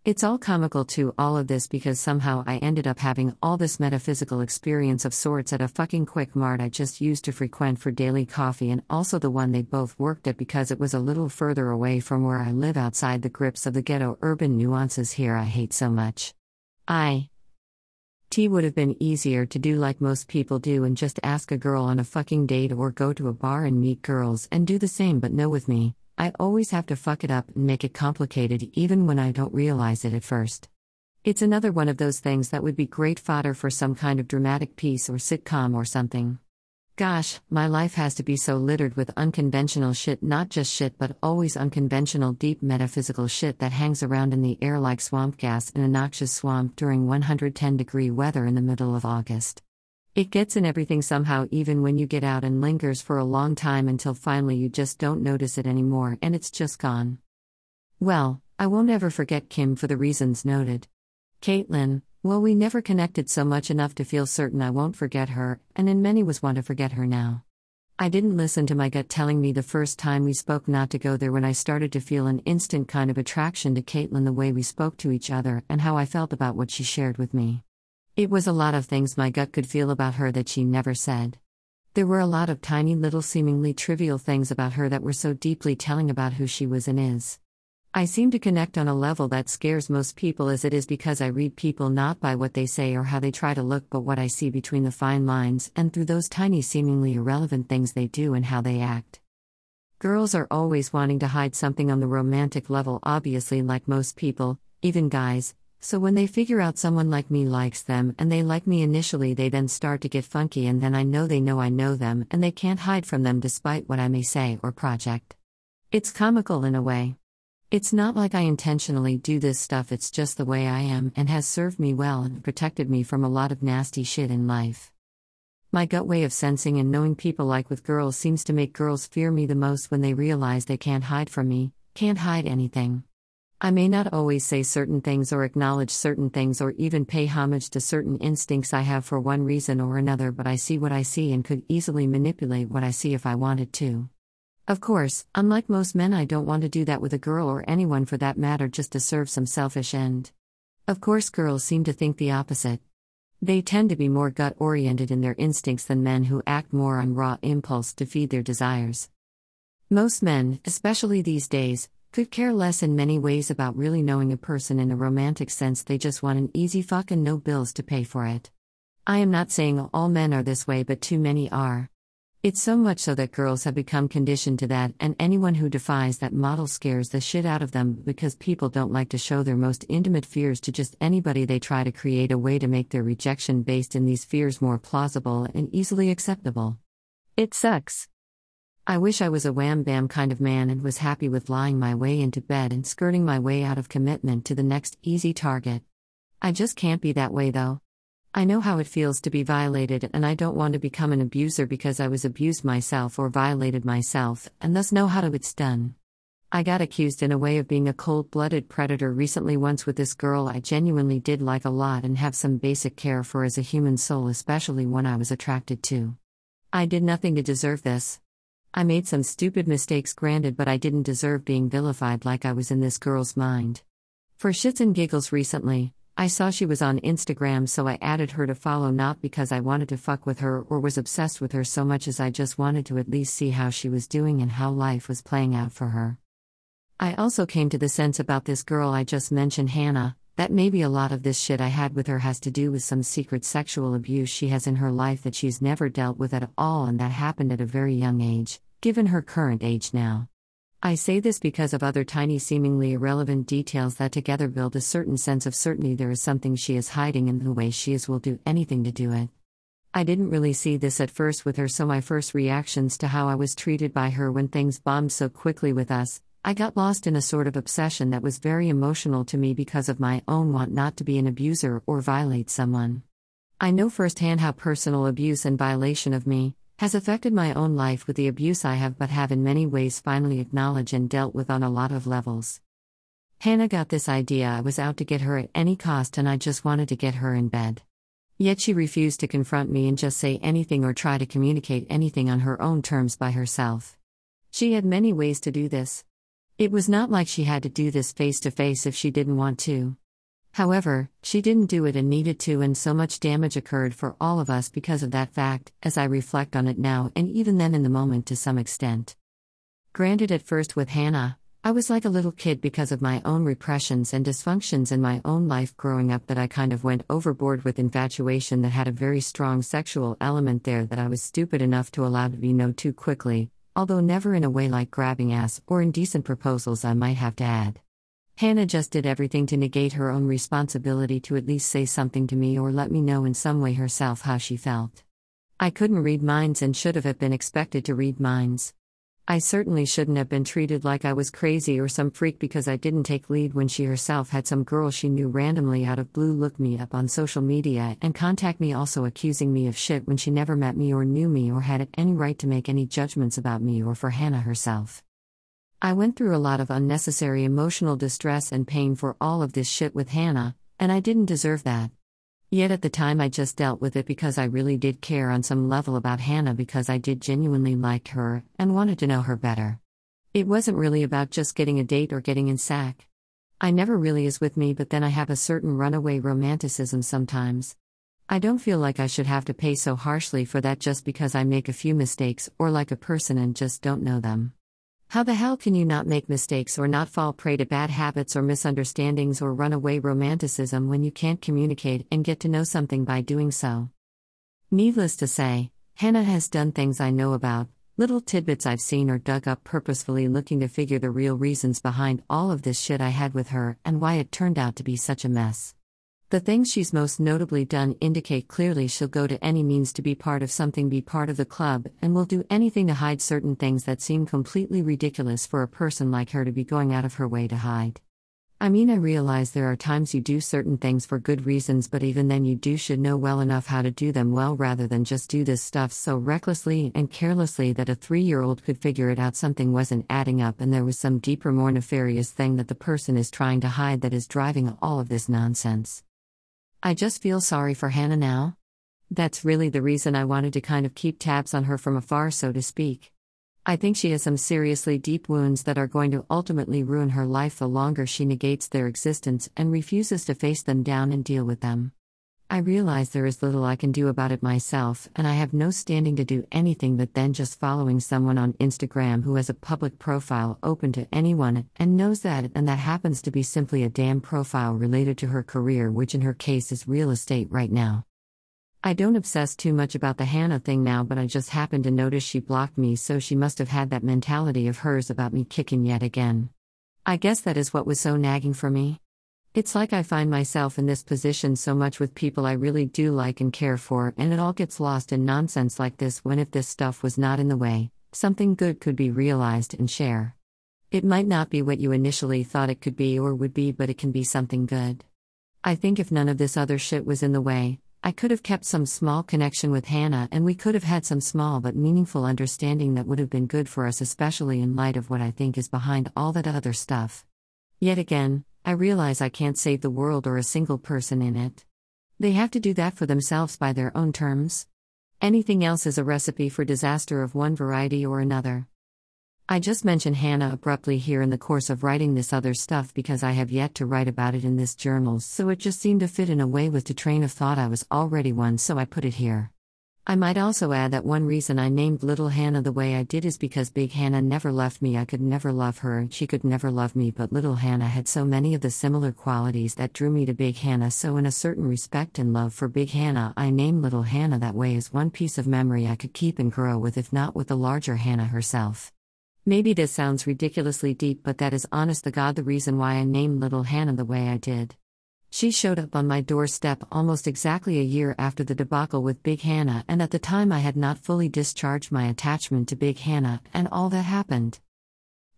It's all comical too, all of this, because somehow I ended up having all this metaphysical experience of sorts at a fucking Quick Mart I just used to frequent for daily coffee, and also the one they both worked at because it was a little further away from where I live, outside the grips of the ghetto urban nuances here I hate so much. I T would have been easier to do like most people do and just ask a girl on a fucking date, or go to a bar and meet girls and do the same, but no, with me, I always have to fuck it up and make it complicated even when I don't realize it at first. It's another one of those things that would be great fodder for some kind of dramatic piece or sitcom or something. Gosh, my life has to be so littered with unconventional shit, not just shit but always unconventional deep metaphysical shit that hangs around in the air like swamp gas in a noxious swamp during one hundred ten degree weather in the middle of August. It gets in everything somehow, even when you get out, and lingers for a long time until finally you just don't notice it anymore and it's just gone. Well, I won't ever forget Kim for the reasons noted. Caitlin, well, we never connected so much enough to feel certain I won't forget her, and in many ways want to forget her now. I didn't listen to my gut telling me the first time we spoke not to go there when I started to feel an instant kind of attraction to Caitlin, the way we spoke to each other and how I felt about what she shared with me. It was a lot of things my gut could feel about her that she never said. There were a lot of tiny little seemingly trivial things about her that were so deeply telling about who she was and is. I seem to connect on a level that scares most people, as it is because I read people not by what they say or how they try to look, but what I see between the fine lines and through those tiny seemingly irrelevant things they do and how they act. Girls are always wanting to hide something on the romantic level, obviously, like most people, even guys, so when they figure out someone like me likes them and they like me initially, they then start to get funky, and then I know they know I know them and they can't hide from them despite what I may say or project. It's comical in a way. It's not like I intentionally do this stuff, it's just the way I am, and has served me well and protected me from a lot of nasty shit in life. My gut way of sensing and knowing people like with girls seems to make girls fear me the most when they realize they can't hide from me, can't hide anything. I may not always say certain things or acknowledge certain things or even pay homage to certain instincts I have for one reason or another, but I see what I see and could easily manipulate what I see if I wanted to. Of course, unlike most men, I don't want to do that with a girl or anyone for that matter, just to serve some selfish end. Of course, girls seem to think the opposite. They tend to be more gut-oriented in their instincts than men, who act more on raw impulse to feed their desires. Most men, especially these days, could care less in many ways about really knowing a person in a romantic sense. They just want an easy fuck and no bills to pay for it. I am not saying all men are this way, but too many are. It's so much so that girls have become conditioned to that, and anyone who defies that model scares the shit out of them, because people don't like to show their most intimate fears to just anybody. They try to create a way to make their rejection based in these fears more plausible and easily acceptable. It sucks. I wish I was a wham-bam kind of man and was happy with lying my way into bed and skirting my way out of commitment to the next easy target. I just can't be that way though. I know how it feels to be violated, and I don't want to become an abuser because I was abused myself or violated myself, and thus know how to it's done. I got accused in a way of being a cold-blooded predator recently, once with this girl I genuinely did like a lot and have some basic care for as a human soul, especially one I was attracted to. I did nothing to deserve this. I made some stupid mistakes, granted, but I didn't deserve being vilified like I was in this girl's mind. For shits and giggles recently, I saw she was on Instagram, so I added her to follow, not because I wanted to fuck with her or was obsessed with her so much as I just wanted to at least see how she was doing and how life was playing out for her. I also came to the sense about this girl I just mentioned, Hannah, that maybe a lot of this shit I had with her has to do with some secret sexual abuse she has in her life that she's never dealt with at all, and that happened at a very young age, given her current age now. I say this because of other tiny seemingly irrelevant details that together build a certain sense of certainty there is something she is hiding, and the way she is will do anything to do it. I didn't really see this at first with her, so my first reactions to how I was treated by her when things bombed so quickly with us, I got lost in a sort of obsession that was very emotional to me because of my own want not to be an abuser or violate someone. I know firsthand how personal abuse and violation of me has affected my own life with the abuse I have but have in many ways finally acknowledged and dealt with on a lot of levels. Hannah got this idea I was out to get her at any cost, and I just wanted to get her in bed. Yet she refused to confront me and just say anything or try to communicate anything on her own terms by herself. She had many ways to do this. It was not like she had to do this face to face if she didn't want to. However, she didn't do it and needed to, and so much damage occurred for all of us because of that fact, as I reflect on it now and even then in the moment to some extent. Granted, at first with Hannah, I was like a little kid because of my own repressions and dysfunctions in my own life growing up, that I kind of went overboard with infatuation that had a very strong sexual element there that I was stupid enough to allow to be no too quickly, although never in a way like grabbing ass or indecent proposals, I might have to add. Hannah just did everything to negate her own responsibility to at least say something to me or let me know in some way herself how she felt. I couldn't read minds and should have been expected to read minds. I certainly shouldn't have been treated like I was crazy or some freak because I didn't take lead when she herself had some girl she knew randomly out of blue look me up on social media and contact me, also accusing me of shit when she never met me or knew me or had any right to make any judgments about me or for Hannah herself. I went through a lot of unnecessary emotional distress and pain for all of this shit with Hannah, and I didn't deserve that. Yet at the time I just dealt with it because I really did care on some level about Hannah, because I did genuinely like her and wanted to know her better. It wasn't really about just getting a date or getting in sack. I never really is with me, but then I have a certain runaway romanticism sometimes. I don't feel like I should have to pay so harshly for that just because I make a few mistakes or like a person and just don't know them. How the hell can you not make mistakes or not fall prey to bad habits or misunderstandings or runaway romanticism when you can't communicate and get to know something by doing so? Needless to say, Hannah has done things I know about, little tidbits I've seen or dug up purposefully looking to figure the real reasons behind all of this shit I had with her and why it turned out to be such a mess. The things she's most notably done indicate clearly she'll go to any means to be part of something, be part of the club, and will do anything to hide certain things that seem completely ridiculous for a person like her to be going out of her way to hide. I mean, I realize there are times you do certain things for good reasons, but even then you do should know well enough how to do them well rather than just do this stuff so recklessly and carelessly that a three-year-old could figure it out something wasn't adding up and there was some deeper, more nefarious thing that the person is trying to hide that is driving all of this nonsense. I just feel sorry for Hannah now. That's really the reason I wanted to kind of keep tabs on her from afar, so to speak. I think she has some seriously deep wounds that are going to ultimately ruin her life the longer she negates their existence and refuses to face them down and deal with them. I realize there is little I can do about it myself, and I have no standing to do anything but then just following someone on Instagram who has a public profile open to anyone and knows that, and that happens to be simply a damn profile related to her career, which in her case is real estate right now. I don't obsess too much about the Hannah thing now, but I just happened to notice she blocked me, so she must have had that mentality of hers about me kicking yet again. I guess that is what was so nagging for me. It's like I find myself in this position so much with people I really do like and care for, and it all gets lost in nonsense like this, when if this stuff was not in the way, something good could be realized and share. It might not be what you initially thought it could be or would be, but it can be something good. I think if none of this other shit was in the way, I could have kept some small connection with Hannah and we could have had some small but meaningful understanding that would have been good for us, especially in light of what I think is behind all that other stuff. Yet again, I realize I can't save the world or a single person in it. They have to do that for themselves by their own terms. Anything else is a recipe for disaster of one variety or another. I just mention Hannah abruptly here in the course of writing this other stuff because I have yet to write about it in this journal, so it just seemed to fit in a way with the train of thought I was already on, so I put it here. I might also add that one reason I named little Hannah the way I did is because big Hannah never left me. I could never love her and she could never love me, but little Hannah had so many of the similar qualities that drew me to big Hannah, so in a certain respect and love for big Hannah, I named little Hannah that way as one piece of memory I could keep and grow with, if not with the larger Hannah herself. Maybe this sounds ridiculously deep, but that is honest to God the reason why I named little Hannah the way I did. She showed up on my doorstep almost exactly a year after the debacle with Big Hannah, and at the time I had not fully discharged my attachment to Big Hannah, and all that happened.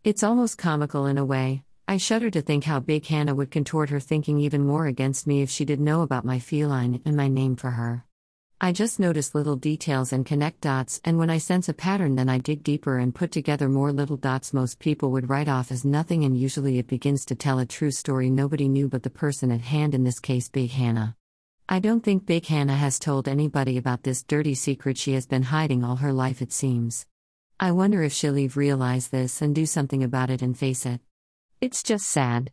It's almost comical in a way. I shudder to think how Big Hannah would contort her thinking even more against me if she did know about my feline and my name for her. I just notice little details and connect dots, and when I sense a pattern then I dig deeper and put together more little dots most people would write off as nothing, and usually it begins to tell a true story nobody knew but the person at hand, in this case Big Hannah. I don't think Big Hannah has told anybody about this dirty secret she has been hiding all her life, it seems. I wonder if she'll even realize this and do something about it and face it. It's just sad.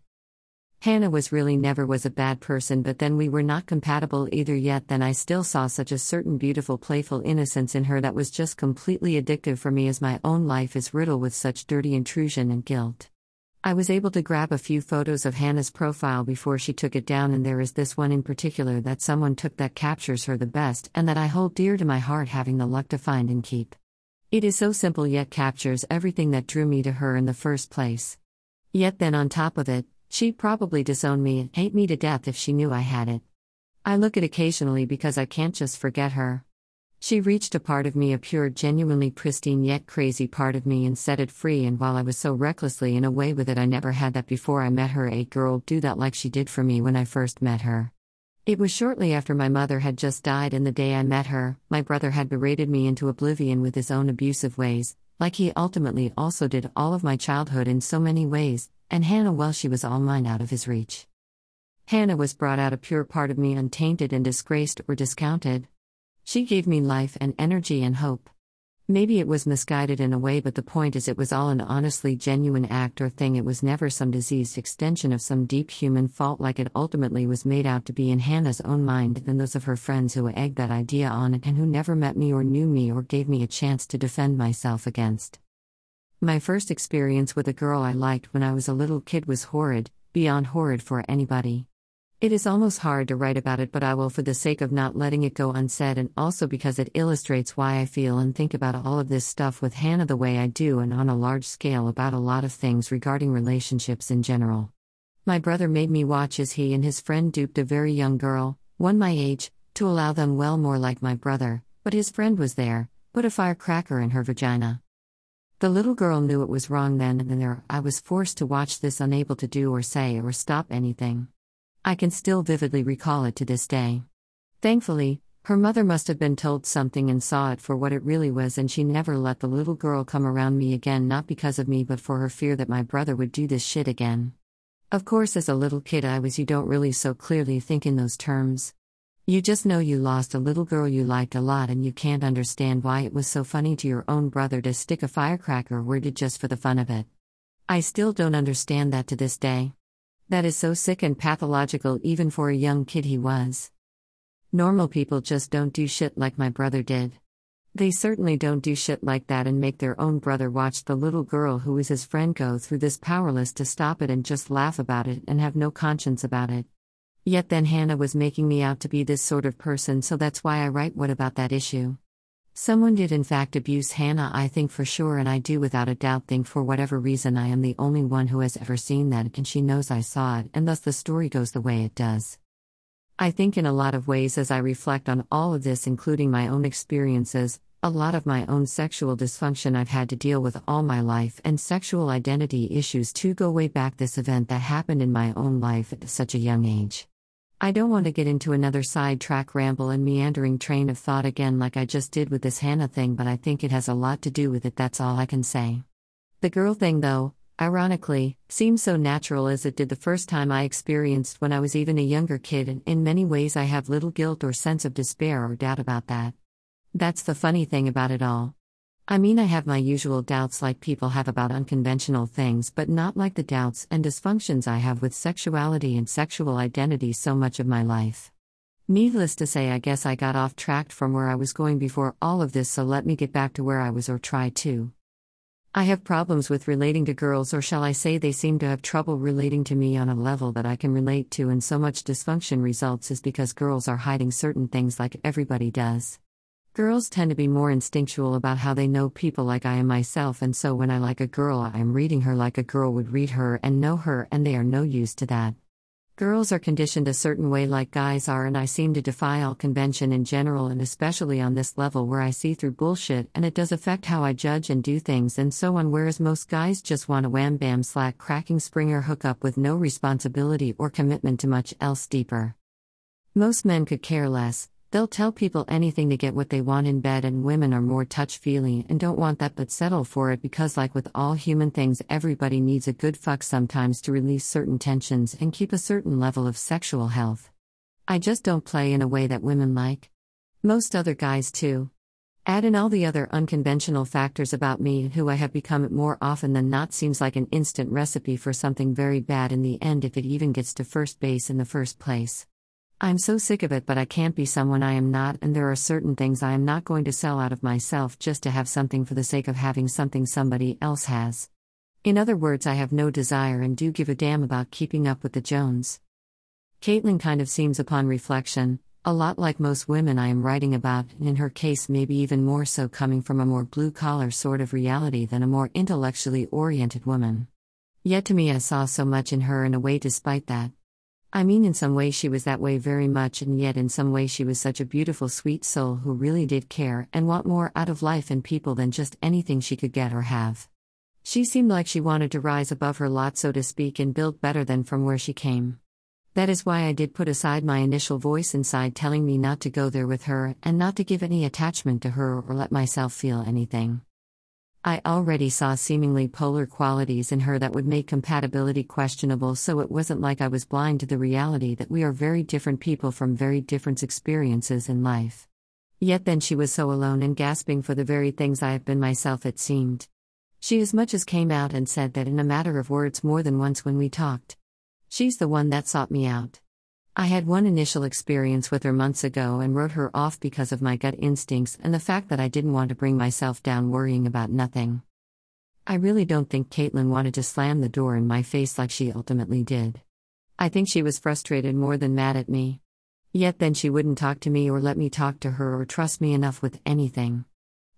Hannah was really never was a bad person, but then we were not compatible either, yet then I still saw such a certain beautiful playful innocence in her that was just completely addictive for me, as my own life is riddled with such dirty intrusion and guilt. I was able to grab a few photos of Hannah's profile before she took it down, and there is this one in particular that someone took that captures her the best and that I hold dear to my heart, having the luck to find and keep. It is so simple yet captures everything that drew me to her in the first place. Yet then on top of it, she'd probably disown me and hate me to death if she knew I had it. I look at occasionally because I can't just forget her. She reached a part of me, a pure, genuinely pristine yet crazy part of me, and set it free, and while I was so recklessly in a way with it, I never had that before I met her, a girl do that like she did for me when I first met her. It was shortly after my mother had just died, and the day I met her, my brother had berated me into oblivion with his own abusive ways, like he ultimately also did all of my childhood in so many ways, and Hannah, well, she was all mine out of his reach. Hannah was brought out a pure part of me untainted and disgraced or discounted. She gave me life and energy and hope. Maybe it was misguided in a way, but the point is it was all an honestly genuine act or thing. It was never some diseased extension of some deep human fault like it ultimately was made out to be in Hannah's own mind than those of her friends who egged that idea on and who never met me or knew me or gave me a chance to defend myself against. My first experience with a girl I liked when I was a little kid was horrid, beyond horrid for anybody. It is almost hard to write about it, but I will for the sake of not letting it go unsaid, and also because it illustrates why I feel and think about all of this stuff with Hannah the way I do, and on a large scale about a lot of things regarding relationships in general. My brother made me watch as he and his friend duped a very young girl, one my age, to allow them well more like my brother, but his friend was there, put a firecracker in her vagina. The little girl knew it was wrong then and there. I was forced to watch this, unable to do or say or stop anything. I can still vividly recall it to this day. Thankfully, her mother must have been told something and saw it for what it really was, and she never let the little girl come around me again, not because of me but for her fear that my brother would do this shit again. Of course, as a little kid I was, you don't really so clearly think in those terms. You just know you lost a little girl you liked a lot, and you can't understand why it was so funny to your own brother to stick a firecracker where did just for the fun of it. I still don't understand that to this day. That is so sick and pathological, even for a young kid he was. Normal people just don't do shit like my brother did. They certainly don't do shit like that and make their own brother watch the little girl who is his friend go through this, powerless to stop it and just laugh about it and have no conscience about it. Yet then Hannah was making me out to be this sort of person, so that's why I write what about that issue. Someone did in fact abuse Hannah, I think for sure, and I do without a doubt think for whatever reason I am the only one who has ever seen that, and she knows I saw it, and thus the story goes the way it does. I think in a lot of ways, as I reflect on all of this, including my own experiences, a lot of my own sexual dysfunction I've had to deal with all my life, and sexual identity issues too go way back, this event that happened in my own life at such a young age. I don't want to get into another sidetrack ramble and meandering train of thought again like I just did with this Hannah thing, but I think it has a lot to do with it, that's all I can say. The girl thing though, ironically, seems so natural as it did the first time I experienced when I was even a younger kid, and in many ways I have little guilt or sense of despair or doubt about that. That's the funny thing about it all. I mean, I have my usual doubts like people have about unconventional things, but not like the doubts and dysfunctions I have with sexuality and sexual identity so much of my life. Needless to say, I guess I got off track from where I was going before all of this, so let me get back to where I was, or try to. I have problems with relating to girls, or shall I say they seem to have trouble relating to me on a level that I can relate to, and so much dysfunction results is because girls are hiding certain things like everybody does. Girls tend to be more instinctual about how they know people like I am myself, and so when I like a girl I am reading her like a girl would read her and know her, and they are no use to that. Girls are conditioned a certain way like guys are, and I seem to defy all convention in general, and especially on this level where I see through bullshit and it does affect how I judge and do things and so on, whereas most guys just want a wham bam slack cracking springer hookup with no responsibility or commitment to much else deeper. Most men could care less. They'll tell people anything to get what they want in bed, and women are more touch-feely and don't want that but settle for it because, like with all human things, everybody needs a good fuck sometimes to release certain tensions and keep a certain level of sexual health. I just don't play in a way that women like. Most other guys too. Add in all the other unconventional factors about me and who I have become, it more often than not seems like an instant recipe for something very bad in the end if it even gets to first base in the first place. I'm so sick of it, but I can't be someone I am not, and there are certain things I am not going to sell out of myself just to have something for the sake of having something somebody else has. In other words, I have no desire and do give a damn about keeping up with the Jones. Caitlin kind of seems, upon reflection, a lot like most women I am writing about, and in her case maybe even more so, coming from a more blue-collar sort of reality than a more intellectually oriented woman. Yet to me I saw so much in her in a way despite that. I mean, in some way she was that way very much, and yet in some way she was such a beautiful, sweet soul who really did care and want more out of life and people than just anything she could get or have. She seemed like she wanted to rise above her lot, so to speak, and build better than from where she came. That is why I did put aside my initial voice inside telling me not to go there with her and not to give any attachment to her or let myself feel anything. I already saw seemingly polar qualities in her that would make compatibility questionable, so it wasn't like I was blind to the reality that we are very different people from very different experiences in life. Yet then she was so alone and gasping for the very things I have been myself, it seemed. She as much as came out and said that in a matter of words more than once when we talked. She's the one that sought me out. I had one initial experience with her months ago and wrote her off because of my gut instincts and the fact that I didn't want to bring myself down worrying about nothing. I really don't think Caitlin wanted to slam the door in my face like she ultimately did. I think she was frustrated more than mad at me. Yet then she wouldn't talk to me or let me talk to her or trust me enough with anything.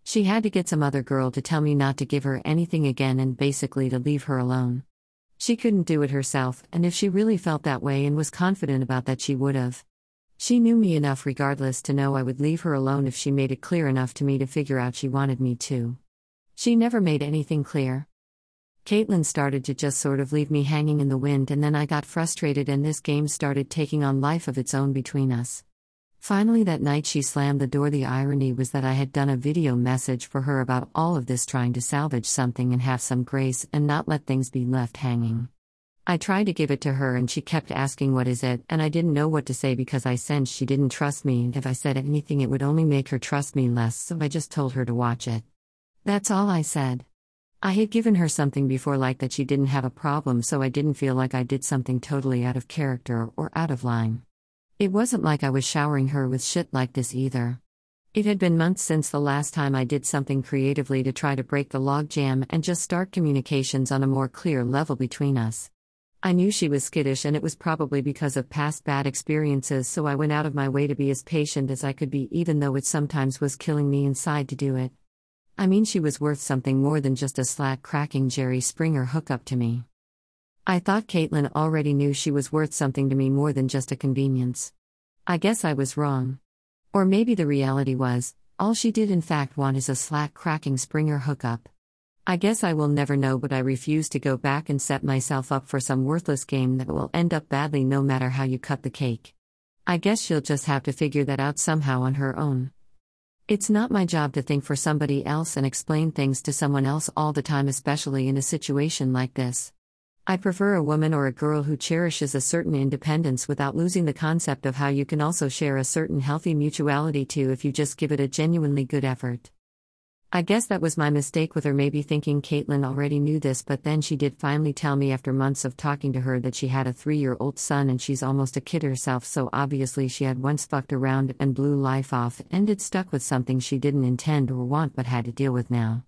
She had to get some other girl to tell me not to give her anything again and basically to leave her alone. She couldn't do it herself, and if she really felt that way and was confident about that, she would have. She knew me enough regardless to know I would leave her alone if she made it clear enough to me to figure out she wanted me to. She never made anything clear. Caitlin started to just sort of leave me hanging in the wind, and then I got frustrated and this game started taking on life of its own between us. Finally that night she slammed the door. The irony was that I had done a video message for her about all of this, trying to salvage something and have some grace and not let things be left hanging. I tried to give it to her and she kept asking what is it, and I didn't know what to say because I sensed she didn't trust me, and if I said anything it would only make her trust me less, so I just told her to watch it. That's all I said. I had given her something before like that she didn't have a problem, so I didn't feel like I did something totally out of character or out of line. It wasn't like I was showering her with shit like this either. It had been months since the last time I did something creatively to try to break the logjam and just start communications on a more clear level between us. I knew she was skittish, and it was probably because of past bad experiences, so I went out of my way to be as patient as I could be, even though it sometimes was killing me inside to do it. I mean, she was worth something more than just a slack-cracking Jerry Springer hookup to me. I thought Caitlin already knew she was worth something to me more than just a convenience. I guess I was wrong. Or maybe the reality was, all she did in fact want is a slack-cracking Springer hookup. I guess I will never know, but I refuse to go back and set myself up for some worthless game that will end up badly no matter how you cut the cake. I guess she'll just have to figure that out somehow on her own. It's not my job to think for somebody else and explain things to someone else all the time, especially in a situation like this. I prefer a woman or a girl who cherishes a certain independence without losing the concept of how you can also share a certain healthy mutuality too if you just give it a genuinely good effort. I guess that was my mistake with her, maybe thinking Caitlin already knew this, but then she did finally tell me after months of talking to her that she had a three-year-old son and she's almost a kid herself, so obviously she had once fucked around and blew life off and it stuck with something she didn't intend or want but had to deal with now.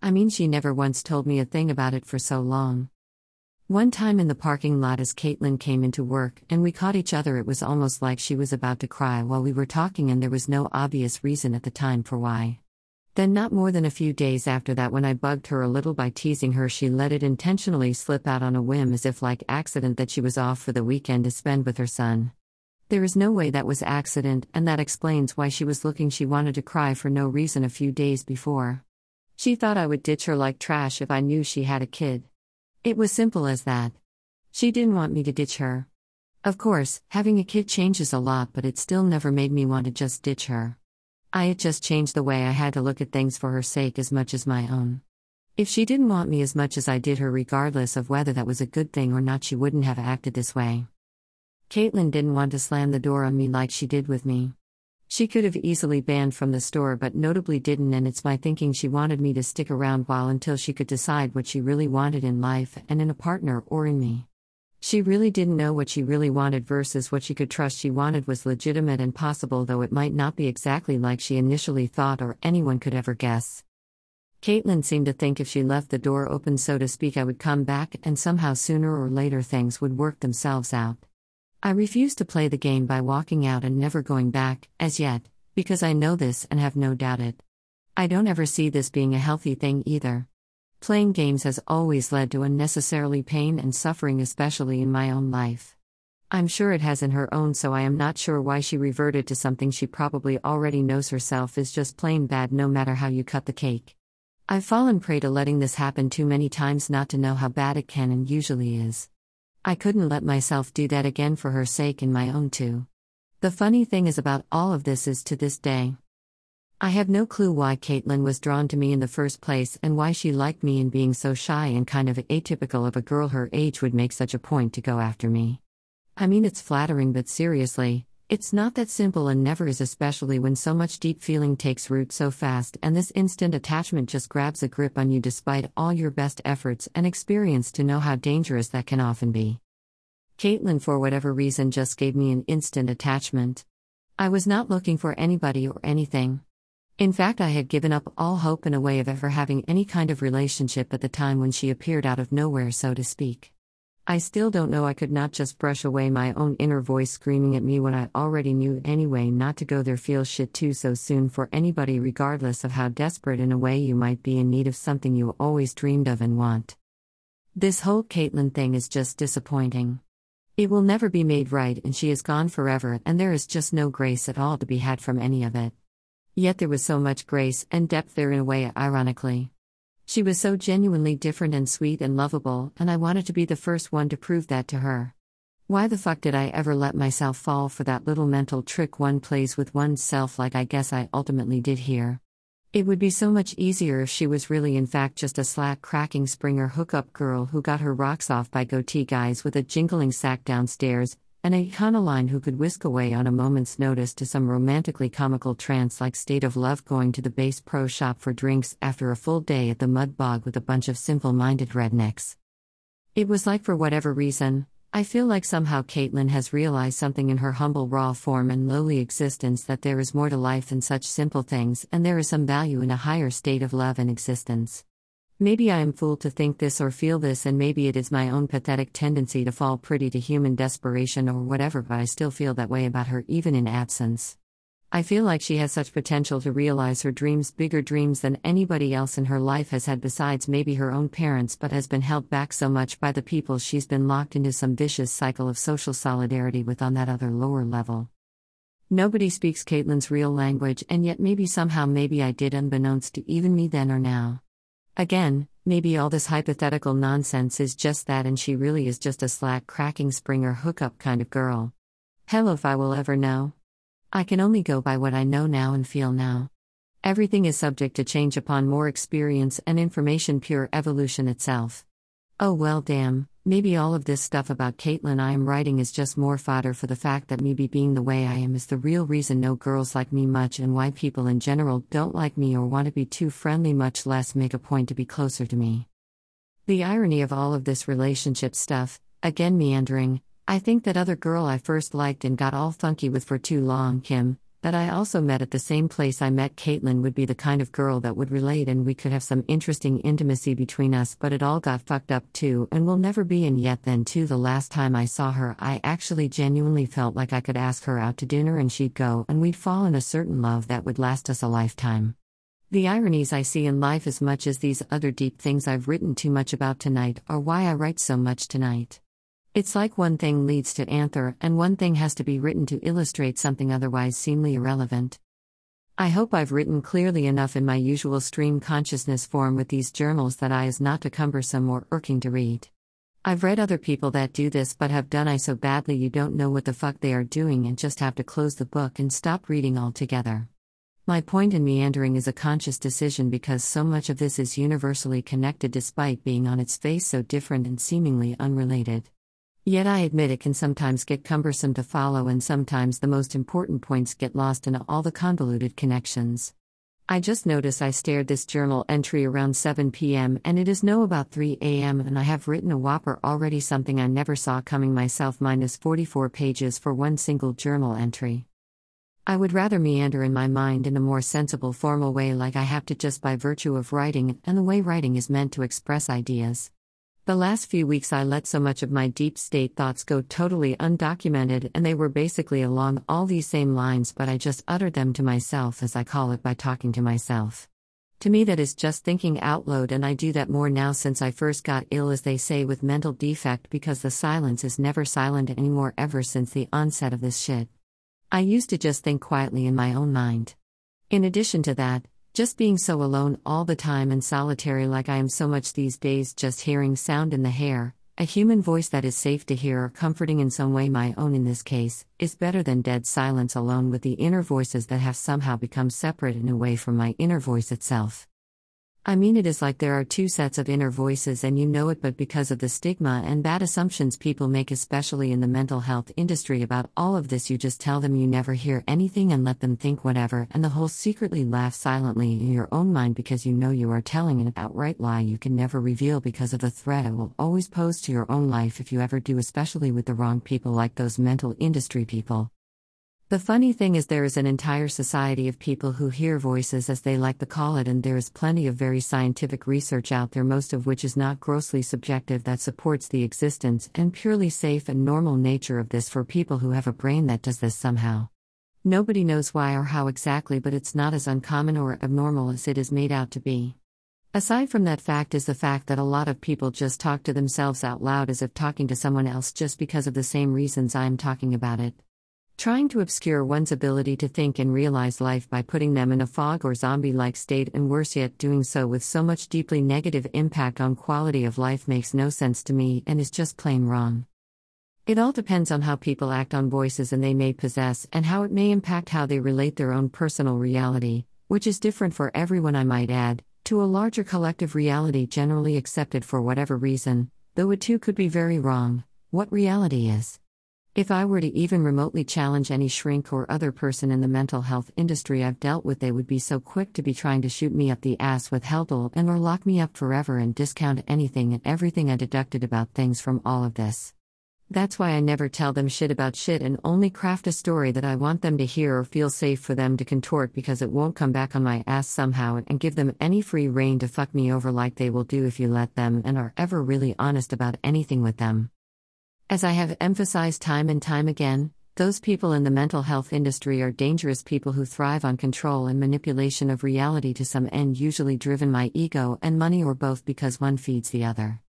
I mean, she never once told me a thing about it for so long. One time in the parking lot as Caitlin came into work and we caught each other, it was almost like she was about to cry while we were talking and there was no obvious reason at the time for why. Then not more than a few days after that, when I bugged her a little by teasing her, she let it intentionally slip out on a whim, as if like accident that she was off for the weekend to spend with her son. There is no way that was accident, and that explains why she was looking she wanted to cry for no reason a few days before. She thought I would ditch her like trash if I knew she had a kid. It was simple as that. She didn't want me to ditch her. Of course, having a kid changes a lot, but it still never made me want to just ditch her. I had just changed the way I had to look at things for her sake as much as my own. If she didn't want me as much as I did her, regardless of whether that was a good thing or not, she wouldn't have acted this way. Caitlin didn't want to slam the door on me like she did with me. She could have easily banned from the store but notably didn't, and it's my thinking she wanted me to stick around while until she could decide what she really wanted in life and in a partner or in me. She really didn't know what she really wanted versus what she could trust she wanted was legitimate and possible, though it might not be exactly like she initially thought or anyone could ever guess. Caitlin seemed to think if she left the door open, so to speak, I would come back and somehow sooner or later things would work themselves out. I refused to play the game by walking out and never going back, as yet, because I know this and have no doubt it. I don't ever see this being a healthy thing either. Playing games has always led to unnecessarily pain and suffering, especially in my own life. I'm sure it has in her own, so I am not sure why she reverted to something she probably already knows herself is just plain bad no matter how you cut the cake. I've fallen prey to letting this happen too many times not to know how bad it can and usually is. I couldn't let myself do that again for her sake and my own too. The funny thing is about all of this is to this day. I have no clue why Caitlin was drawn to me in the first place and why she liked me, and being so shy and kind of atypical of a girl her age would make such a point to go after me. I mean, it's flattering, but seriously, it's not that simple and never is, especially when so much deep feeling takes root so fast and this instant attachment just grabs a grip on you despite all your best efforts and experience to know how dangerous that can often be. Caitlin, for whatever reason, just gave me an instant attachment. I was not looking for anybody or anything. In fact, I had given up all hope in a way of ever having any kind of relationship at the time when she appeared out of nowhere, so to speak. I still don't know, I could not just brush away my own inner voice screaming at me when I already knew anyway not to go there, feel shit too so soon for anybody, regardless of how desperate in a way you might be in need of something you always dreamed of and want. This whole Caitlin thing is just disappointing. It will never be made right, and she is gone forever, and there is just no grace at all to be had from any of it. Yet there was so much grace and depth there in a way, ironically. She was so genuinely different and sweet and lovable, and I wanted to be the first one to prove that to her. Why the fuck did I ever let myself fall for that little mental trick one plays with oneself, like I guess I ultimately did here? It would be so much easier if she was really in fact just a slack-cracking Springer hookup girl who got her rocks off by goatee guys with a jingling sack downstairs, an iconoline who could whisk away on a moment's notice to some romantically comical trance-like state of love, going to the Bass Pro Shop for drinks after a full day at the mud bog with a bunch of simple-minded rednecks. It was like, for whatever reason, I feel like somehow Caitlin has realized something in her humble raw form and lowly existence, that there is more to life than such simple things, and there is some value in a higher state of love and existence. Maybe I am fooled to think this or feel this, and maybe it is my own pathetic tendency to fall pretty to human desperation or whatever, but I still feel that way about her even in absence. I feel like she has such potential to realize her dreams, bigger dreams than anybody else in her life has had besides maybe her own parents, but has been held back so much by the people she's been locked into some vicious cycle of social solidarity with on that other lower level. Nobody speaks Caitlin's real language, and yet maybe somehow maybe I did, unbeknownst to even me then or now. Again, maybe all this hypothetical nonsense is just that, and she really is just a slack-cracking Springer hookup kind of girl. Hell if I will ever know. I can only go by what I know now and feel now. Everything is subject to change upon more experience and information, pure evolution itself. Oh well, damn, maybe all of this stuff about Caitlin I am writing is just more fodder for the fact that maybe being the way I am is the real reason no girls like me much, and why people in general don't like me or want to be too friendly, much less make a point to be closer to me. The irony of all of this relationship stuff, again meandering, I think that other girl I first liked and got all funky with for too long, Kim, that I also met at the same place I met Caitlin, would be the kind of girl that would relate, and we could have some interesting intimacy between us, but it all got fucked up too and will never be. And yet then too, the last time I saw her I actually genuinely felt like I could ask her out to dinner and she'd go, and we'd fall in a certain love that would last us a lifetime. The ironies I see in life, as much as these other deep things I've written too much about tonight, are why I write so much tonight. It's like one thing leads to another, and one thing has to be written to illustrate something otherwise seemingly irrelevant. I hope I've written clearly enough in my usual stream consciousness form with these journals that I is not too cumbersome or irking to read. I've read other people that do this but have done I so badly you don't know what the fuck they are doing and just have to close the book and stop reading altogether. My point in meandering is a conscious decision, because so much of this is universally connected despite being on its face so different and seemingly unrelated. Yet I admit it can sometimes get cumbersome to follow, and sometimes the most important points get lost in all the convoluted connections. I just notice I stared this journal entry around seven p.m. and it is now about three a.m. and I have written a whopper already, something I never saw coming myself, minus forty-four pages for one single journal entry. I would rather meander in my mind in a more sensible, formal way, like I have to just by virtue of writing and the way writing is meant to express ideas. The last few weeks I let so much of my deep state thoughts go totally undocumented, and they were basically along all these same lines, but I just uttered them to myself, as I call it, by talking to myself. To me that is just thinking out loud, and I do that more now since I first got ill, as they say, with mental defect, because the silence is never silent anymore ever since the onset of this shit. I used to just think quietly in my own mind. In addition to that, just being so alone all the time and solitary like I am so much these days, just hearing sound in the hair, A human voice that is safe to hear or comforting in some way, my own in this case, is better than dead silence alone with the inner voices that have somehow become separate and away from my inner voice itself. I mean, it is like there are two sets of inner voices and you know it, but because of the stigma and bad assumptions people make, especially in the mental health industry, about all of this, you just tell them you never hear anything and let them think whatever, and the whole secretly laugh silently in your own mind because you know you are telling an outright lie you can never reveal because of the threat it will always pose to your own life if you ever do, especially with the wrong people like those mental industry people. The funny thing is, there is an entire society of people who hear voices as they like to call it, and there is plenty of very scientific research out there, most of which is not grossly subjective, that supports the existence and purely safe and normal nature of this for people who have a brain that does this somehow. Nobody knows why or how exactly, but it's not as uncommon or abnormal as it is made out to be. Aside from that fact is the fact that a lot of people just talk to themselves out loud as if talking to someone else, just because of the same reasons I'm talking about it. Trying to obscure one's ability to think and realize life by putting them in a fog or zombie-like state, and worse yet, doing so with so much deeply negative impact on quality of life, makes no sense to me and is just plain wrong. It all depends on how people act on voices and they may possess, and how it may impact how they relate their own personal reality, which is different for everyone, I might add, to a larger collective reality generally accepted for whatever reason, though it too could be very wrong, what reality is. If I were to even remotely challenge any shrink or other person in the mental health industry I've dealt with, they would be so quick to be trying to shoot me up the ass with hellbent and or lock me up forever and discount anything and everything I deducted about things from all of this. That's why I never tell them shit about shit and only craft a story that I want them to hear or feel safe for them to contort, because it won't come back on my ass somehow, and give them any free rein to fuck me over like they will do if you let them and are ever really honest about anything with them. As I have emphasized time and time again, those people in the mental health industry are dangerous people who thrive on control and manipulation of reality to some end, usually driven by ego and money or both, because one feeds the other.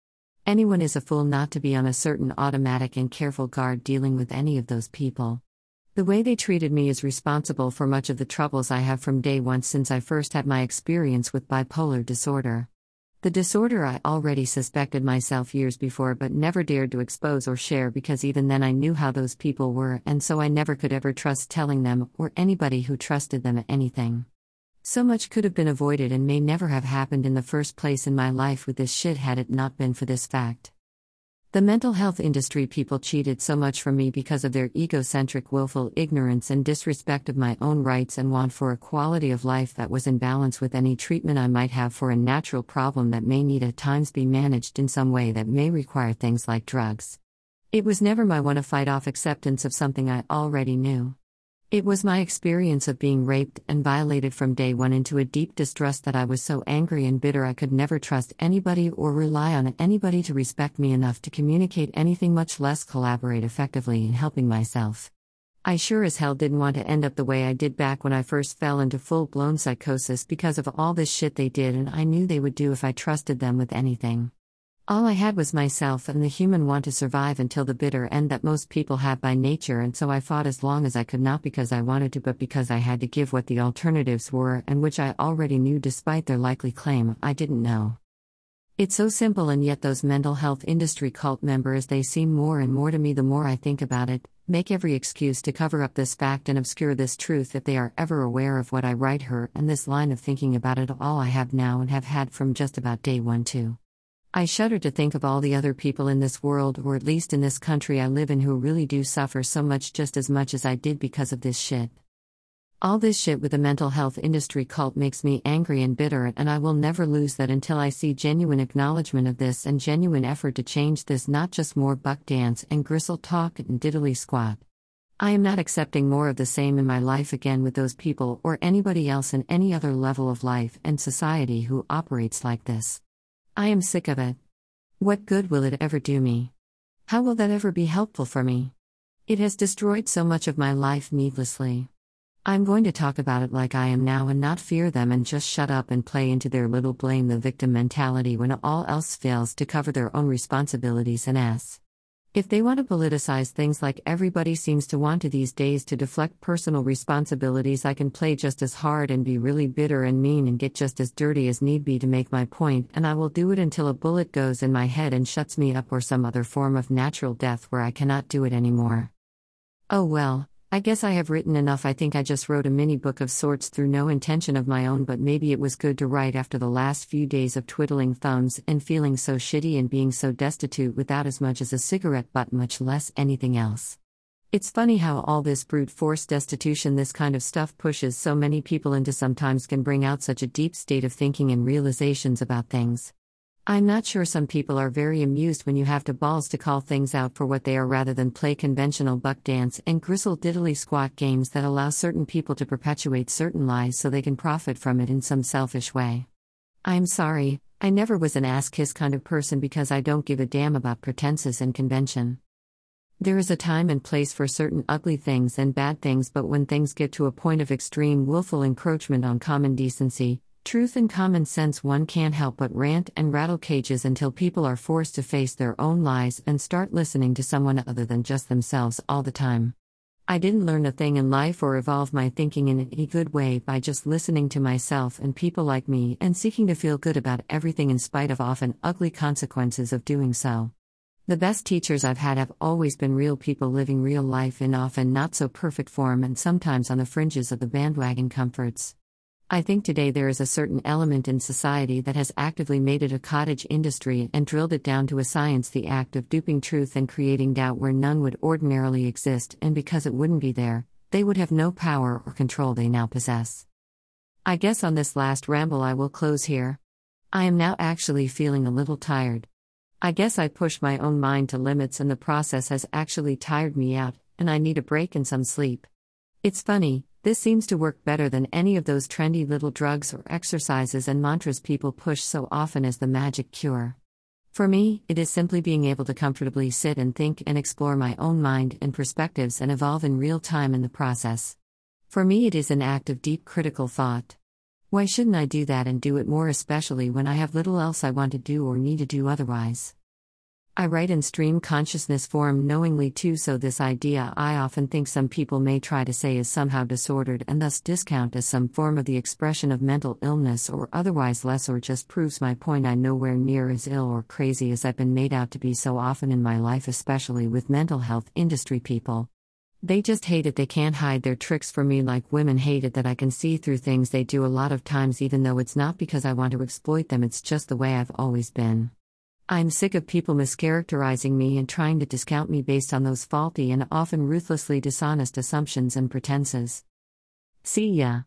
Anyone is a fool not to be on a certain automatic and careful guard dealing with any of those people. The way they treated me is responsible for much of the troubles I have from day one since I first had my experience with bipolar disorder. The disorder I already suspected myself years before, but never dared to expose or share, because even then I knew how those people were, and so I never could ever trust telling them or anybody who trusted them anything. So much could have been avoided and may never have happened in the first place in my life with this shit had it not been for this fact. The mental health industry people cheated so much from me because of their egocentric, willful ignorance and disrespect of my own rights and want for a quality of life that was in balance with any treatment I might have for a natural problem that may need at times be managed in some way that may require things like drugs. It was never my want to fight off acceptance of something I already knew. It was my experience of being raped and violated from day one into a deep distrust that I was so angry and bitter I could never trust anybody or rely on anybody to respect me enough to communicate anything, much less collaborate effectively in helping myself. I sure as hell didn't want to end up the way I did back when I first fell into full-blown psychosis because of all this shit they did and I knew they would do if I trusted them with anything. All I had was myself and the human want to survive until the bitter end that most people have by nature, and so I fought as long as I could, not because I wanted to but because I had to give what the alternatives were, and which I already knew despite their likely claim I didn't know. It's so simple, and yet those mental health industry cult members, they seem more and more to me the more I think about it, make every excuse to cover up this fact and obscure this truth if they are ever aware of what I write her, and this line of thinking about it all I have now and have had from just about day one too. I shudder to think of all the other people in this world, or at least in this country I live in, who really do suffer so much, just as much as I did, because of this shit. All this shit with the mental health industry cult makes me angry and bitter, and I will never lose that until I see genuine acknowledgement of this and genuine effort to change this, not just more buck dance and gristle talk and diddly squat. I am not accepting more of the same in my life again with those people or anybody else in any other level of life and society who operates like this. I am sick of it. What good will it ever do me? How will that ever be helpful for me? It has destroyed so much of my life needlessly. I'm going to talk about it like I am now and not fear them, and just shut up and play into their little blame the victim mentality when all else fails to cover their own responsibilities and ass. If they want to politicize things like everybody seems to want to these days to deflect personal responsibilities, I can play just as hard and be really bitter and mean and get just as dirty as need be to make my point, and I will do it until a bullet goes in my head and shuts me up or some other form of natural death where I cannot do it anymore. Oh well, I guess I have written enough. I think I just wrote a mini book of sorts through no intention of my own, but maybe it was good to write after the last few days of twiddling thumbs and feeling so shitty and being so destitute without as much as a cigarette butt, much less anything else. It's funny how all this brute force destitution, this kind of stuff, pushes so many people into, sometimes can bring out such a deep state of thinking and realizations about things. I'm not sure some people are very amused when you have the balls to call things out for what they are rather than play conventional buck dance and gristle diddly squat games that allow certain people to perpetuate certain lies so they can profit from it in some selfish way. I'm sorry, I never was an ass-kiss kind of person because I don't give a damn about pretenses and convention. There is a time and place for certain ugly things and bad things, but when things get to a point of extreme willful encroachment on common decency, truth and common sense, one can't help but rant and rattle cages until people are forced to face their own lies and start listening to someone other than just themselves all the time. I didn't learn a thing in life or evolve my thinking in any good way by just listening to myself and people like me and seeking to feel good about everything in spite of often ugly consequences of doing so. The best teachers I've had have always been real people living real life in often not so perfect form and sometimes on the fringes of the bandwagon comforts. I think today there is a certain element in society that has actively made it a cottage industry and drilled it down to a science, the act of duping truth and creating doubt where none would ordinarily exist, and because it wouldn't be there, they would have no power or control they now possess. I guess on this last ramble I will close here. I am now actually feeling a little tired. I guess I pushed my own mind to limits and the process has actually tired me out, and I need a break and some sleep. It's funny. This seems to work better than any of those trendy little drugs or exercises and mantras people push so often as the magic cure. For me, it is simply being able to comfortably sit and think and explore my own mind and perspectives and evolve in real time in the process. For me, it is an act of deep critical thought. Why shouldn't I do that and do it more, especially when I have little else I want to do or need to do otherwise? I write in stream consciousness form knowingly too, so this idea I often think some people may try to say is somehow disordered and thus discount as some form of the expression of mental illness or otherwise less, or just proves my point. I nowhere near as ill or crazy as I've been made out to be so often in my life, especially with mental health industry people. They just hate it. They can't hide their tricks from me, like women hate it that I can see through things they do a lot of times, even though it's not because I want to exploit them, it's just the way I've always been. I'm sick of people mischaracterizing me and trying to discount me based on those faulty and often ruthlessly dishonest assumptions and pretenses. See ya.